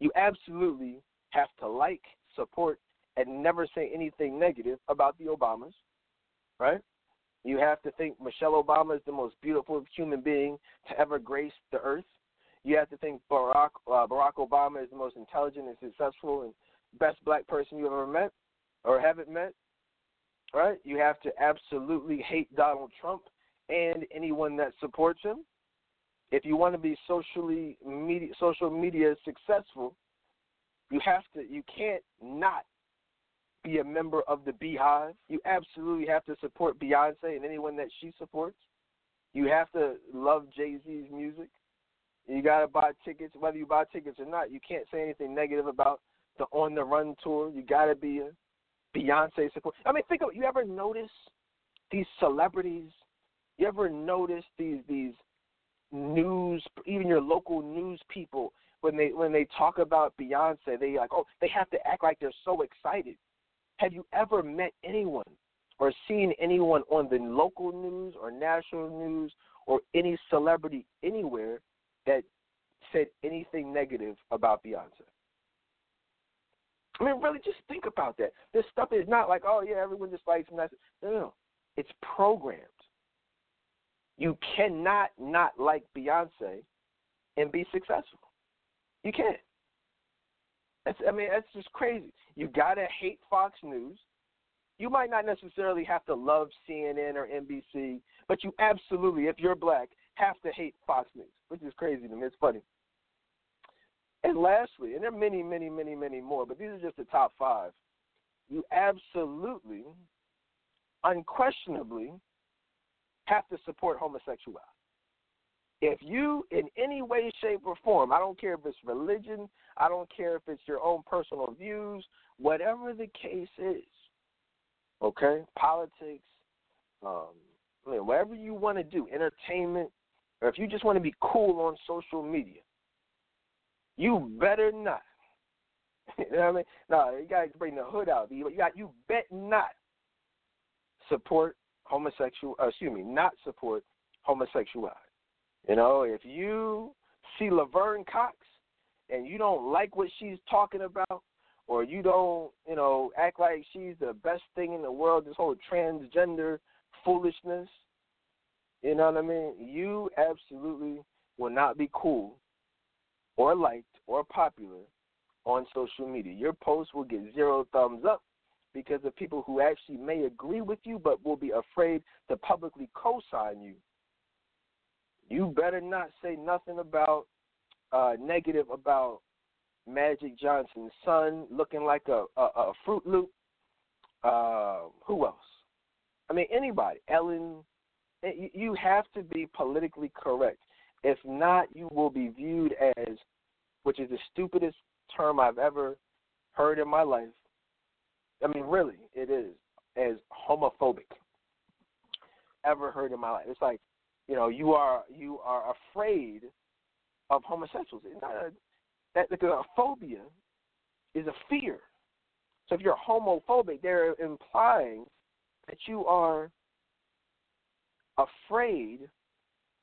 You absolutely have to like, support, and never say anything negative about the Obamas, right? You have to think Michelle Obama is the most beautiful human being to ever grace the earth. You have to think Barack Obama is the most intelligent and successful and best black person you ever met or haven't met, right? You have to absolutely hate Donald Trump and anyone that supports him. If you want to be social media successful, you can't not be a member of the Beehive. You absolutely have to support Beyonce and anyone that she supports. You have to love Jay-Z's music. You got to buy tickets. Whether you buy tickets or not, you can't say anything negative about the On the Run tour. You got to be a Beyonce supporter. I mean, you ever notice these celebrities? You ever notice these news, even your local news people, when they talk about Beyonce, they like, oh, they have to act like they're so excited. Have you ever met anyone or seen anyone on the local news or national news or any celebrity anywhere that said anything negative about Beyonce? I mean, really, just think about that. This stuff is not like, oh, yeah, everyone just likes him. No. It's programmed. You cannot not like Beyonce and be successful. You can't. That's just crazy. You got to hate Fox News. You might not necessarily have to love CNN or NBC, but you absolutely, if you're black, have to hate Fox News, which is crazy to me. It's funny. And lastly, and there are many, many, many, many more, but these are just the top five. You absolutely, unquestionably, have to support homosexuality. If you, in any way, shape, or form, I don't care if it's religion, I don't care if it's your own personal views, whatever the case is, okay, politics, whatever you want to do, entertainment, or if you just want to be cool on social media, you better not. You know what I mean? No, you got to bring the hood out. You bet not support not support homosexuality. You know, if you see Laverne Cox and you don't like what she's talking about, or you don't, you know, act like she's the best thing in the world, this whole transgender foolishness, you know what I mean? You absolutely will not be cool or liked or popular on social media. Your posts will get zero thumbs up because of people who actually may agree with you but will be afraid to publicly co-sign you. You better not say nothing about negative about Magic Johnson's son looking like a Fruit Loop. Who else? I mean, anybody. Ellen. You have to be politically correct. If not, you will be viewed as, which is the stupidest term I've ever heard in my life. I mean, really, it is, as homophobic ever heard in my life. It's like, you know, you are afraid of homosexuals. Because a phobia is a fear. So if you're homophobic, they're implying that you are afraid.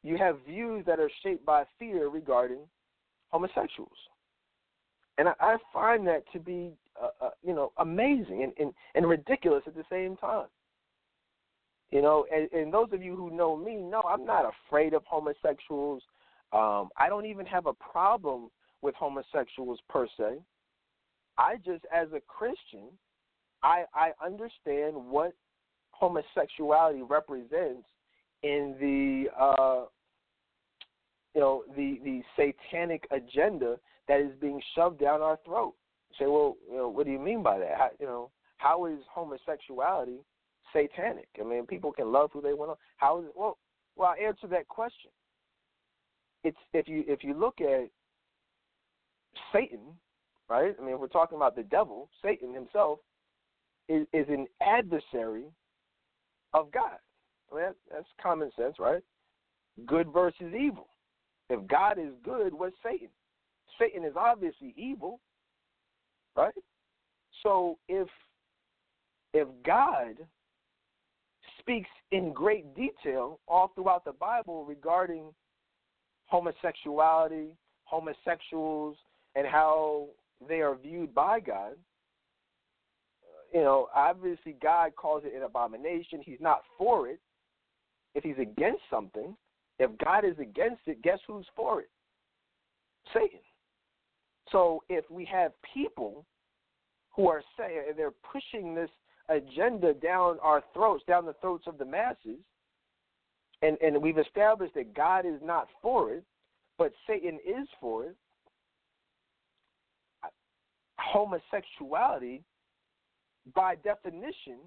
You have views that are shaped by fear regarding homosexuals. And I find that to be, amazing and ridiculous at the same time. You know, and those of you who know me know I'm not afraid of homosexuals. I don't even have a problem with homosexuals per se. I just, as a Christian, I understand what homosexuality represents in the satanic agenda that is being shoved down our throat. You say, well, you know, what do you mean by that? How is homosexuality satanic? I mean, people can love who they want to. How is it? Well, I answer that question. It's if you look at Satan, right? I mean, if we're talking about the devil, Satan himself is an adversary of God. I mean, that's common sense, right? Good versus evil. If God is good, what's Satan? Satan is obviously evil, right? So if God speaks in great detail all throughout the Bible regarding homosexuality, homosexuals, and how they are viewed by God, you know, obviously God calls it an abomination. He's not for it. If he's against something, if God is against it, guess who's for it? Satan. So if we have people who are saying, and they're pushing this agenda down our throats, down the throats of the masses, and we've established that God is not for it, but Satan is for it, homosexuality, by definition,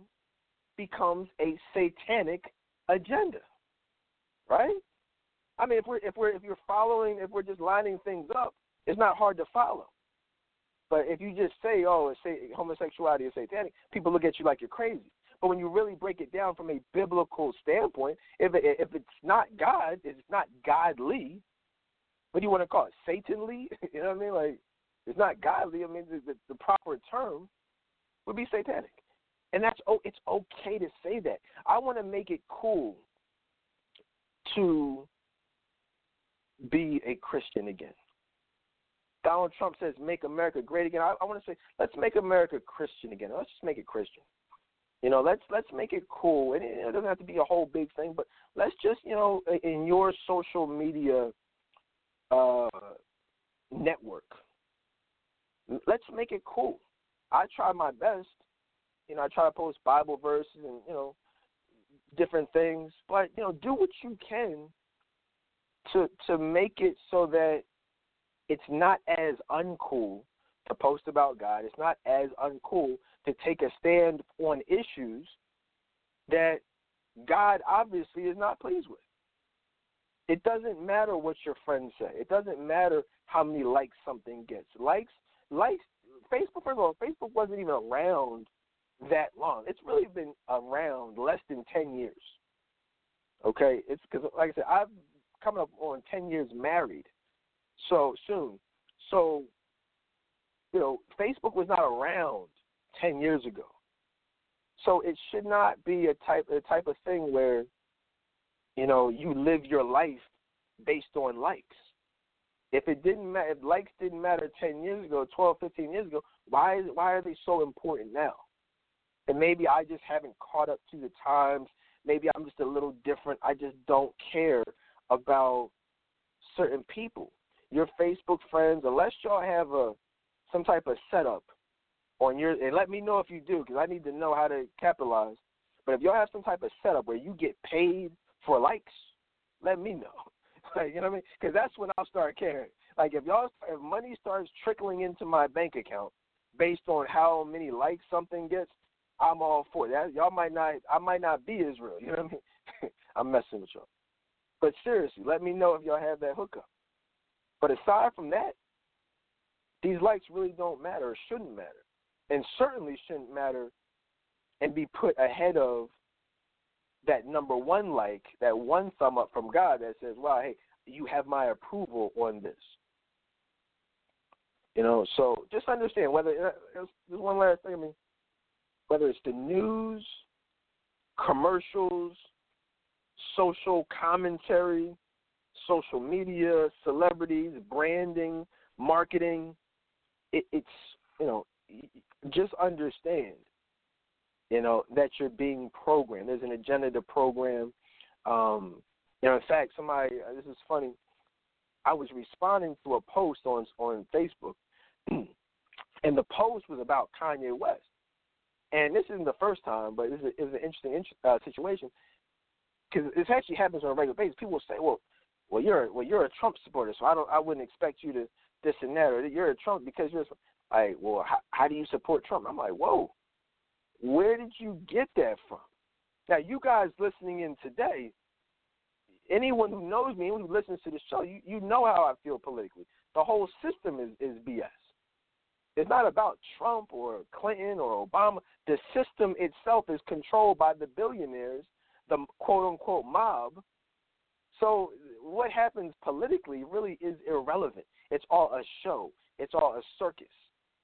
becomes a satanic agenda, right? I mean, if we're just lining things up, it's not hard to follow. But if you just say, homosexuality is satanic, people look at you like you're crazy. But when you really break it down from a biblical standpoint, if it's not God, it's not godly. What do you want to call it? Satanly? You know what I mean? Like, it's not godly. I mean, the proper term would be satanic. And it's okay to say that. I want to make it cool to be a Christian again. Donald Trump says, make America great again. I want to say, let's make America Christian again. Let's just make it Christian. You know, let's make it cool. And it doesn't have to be a whole big thing, but let's just, you know, in your social media network, let's make it cool. I try my best. You know, I try to post Bible verses and, you know, different things. But, you know, do what you can to make it so that it's not as uncool to post about God. It's not as uncool to take a stand on issues that God obviously is not pleased with. It doesn't matter what your friends say. It doesn't matter how many likes something gets. Likes. Facebook, first of all, Facebook wasn't even around that long. It's really been around less than 10 years. Okay? It's because, like I said, I'm coming up on 10 years married so soon. So, you know, Facebook was not around 10 years ago. So it should not be a type of thing where, you know, you live your life based on likes. If it didn't matter, if likes didn't matter 10 years ago, 12, 15 years ago, why are they so important now? And maybe I just haven't caught up to the times. Maybe I'm just a little different. I just don't care about certain people. Your Facebook friends, unless y'all have some type of setup on your, and let me know if you do, because I need to know how to capitalize. But if y'all have some type of setup where you get paid for likes, let me know. Like, you know what I mean? Because that's when I'll start caring. Like, if money starts trickling into my bank account based on how many likes something gets, I'm all for that. I might not be Israel. You know what I mean? I'm messing with y'all. But seriously, let me know if y'all have that hookup. But aside from that, these likes really don't matter or shouldn't matter, and certainly shouldn't matter and be put ahead of that number one like, that one thumb up from God that says, wow, hey, you have my approval on this. You know, so just understand whether – there's one last thing, I mean, whether it's the news, commercials, social commentary, social media, celebrities, branding, marketing, it's, you know, just understand, you know, that you're being programmed. There's an agenda to program. You know, in fact, somebody, this is funny, I was responding to a post on Facebook, and the post was about Kanye West. And this isn't the first time, but it was an interesting situation, because this actually happens on a regular basis. People will say, well, you're a Trump supporter, so I wouldn't expect you to this and that, or you're a Trump because you're like, well, how do you support Trump? I'm like, whoa, where did you get that from? Now, you guys listening in today, anyone who knows me, anyone who listens to the show, you know how I feel politically. The whole system is BS. It's not about Trump or Clinton or Obama. The system itself is controlled by the billionaires, the quote-unquote mob. So what happens politically really is irrelevant. It's all a show. It's all a circus.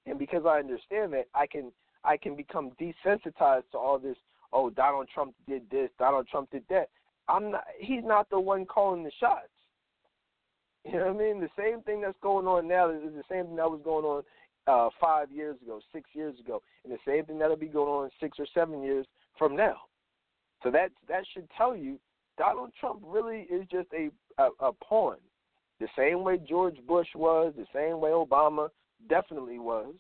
And because I understand that, I can become desensitized to all this, oh, Donald Trump did this, Donald Trump did that. He's not the one calling the shots. You know what I mean? The same thing that's going on now is the same thing that was going on 5 years ago, 6 years ago, and the same thing that'll be going on 6 or 7 years from now. So that should tell you Donald Trump really is just a pawn, the same way George Bush was, the same way Obama definitely was,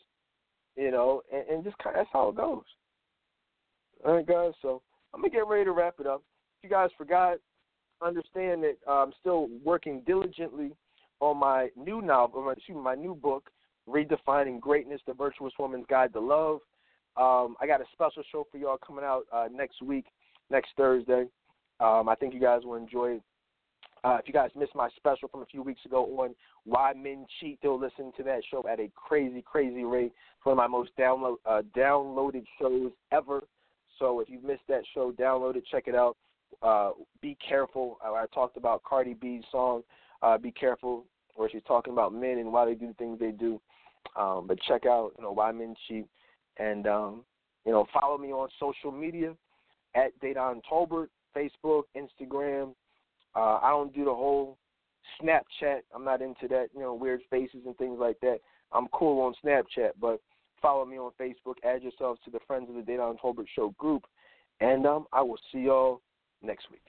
you know, and just kind of, that's how it goes. All right, guys, so I'm going to get ready to wrap it up. If you guys forgot, understand that I'm still working diligently on my new novel, my new book, Redefining Greatness, The Virtuous Woman's Guide to Love. I got a special show for y'all coming out next week, next Thursday. I think you guys will enjoy it. If you guys missed my special from a few weeks ago on why men cheat, they'll listen to that show at a crazy, crazy rate. It's one of my most downloaded shows ever. So if you missed that show, download it, check it out. Be Careful. I talked about Cardi B's song, Be Careful, where she's talking about men and why they do the things they do. But check out, you know, why men cheat. And, you know, follow me on social media at Dedan Tolbert. Facebook, Instagram. I don't do the whole Snapchat. I'm not into that, you know, weird faces and things like that. I'm cool on Snapchat, but follow me on Facebook. Add yourselves to the Friends of the Dedan Tolbert Show group, and I will see y'all next week.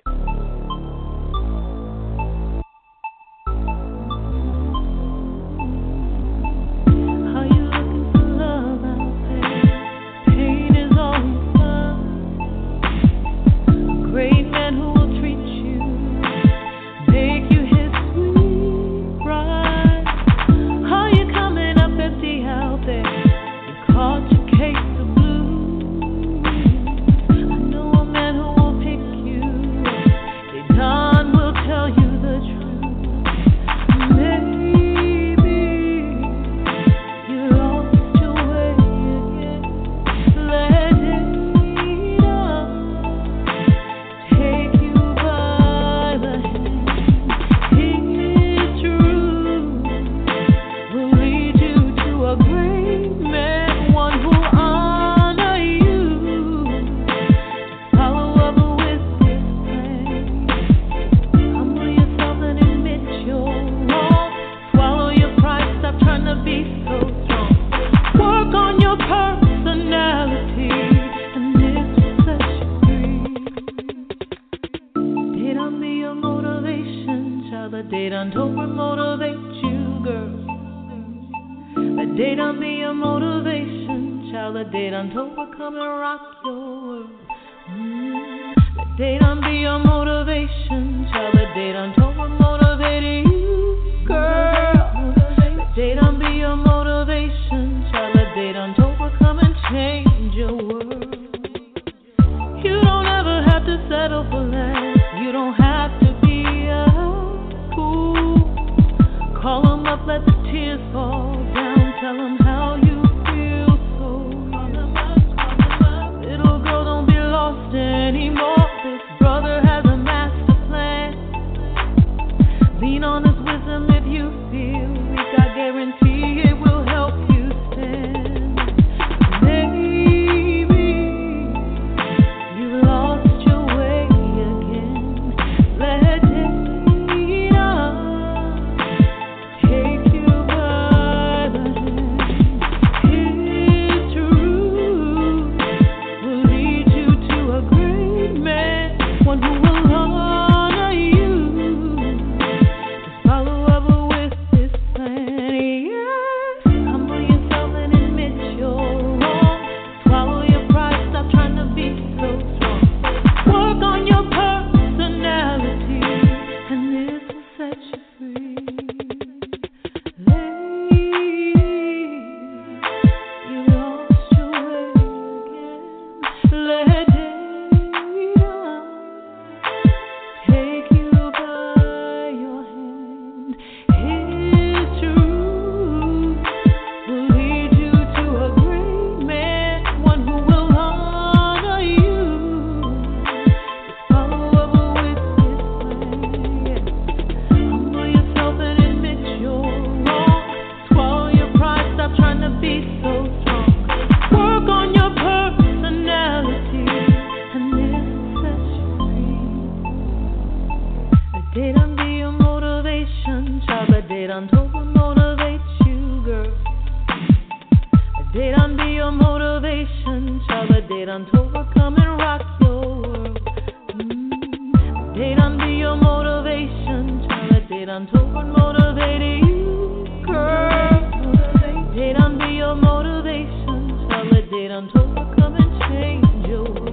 child, let Dedan Tolbert come and rock your world. Let Dedan be your motivation, child, let Dedan Tolbert motivate you, girl. Let Dedan be your motivation, child, let Dedan Tolbert come and change your world. You don't ever have to settle for less, you don't have to be a fool. Call them up, let the tears fall down, tell them how you feel so. Little girl, don't be lost anymore, this brother has a master plan. Lean on his wisdom if you feel weak, I guarantee it will help you stand. Maybe you lost your way again, let Dedan be your motivation, tell the Dedan Tolbert come and change your world.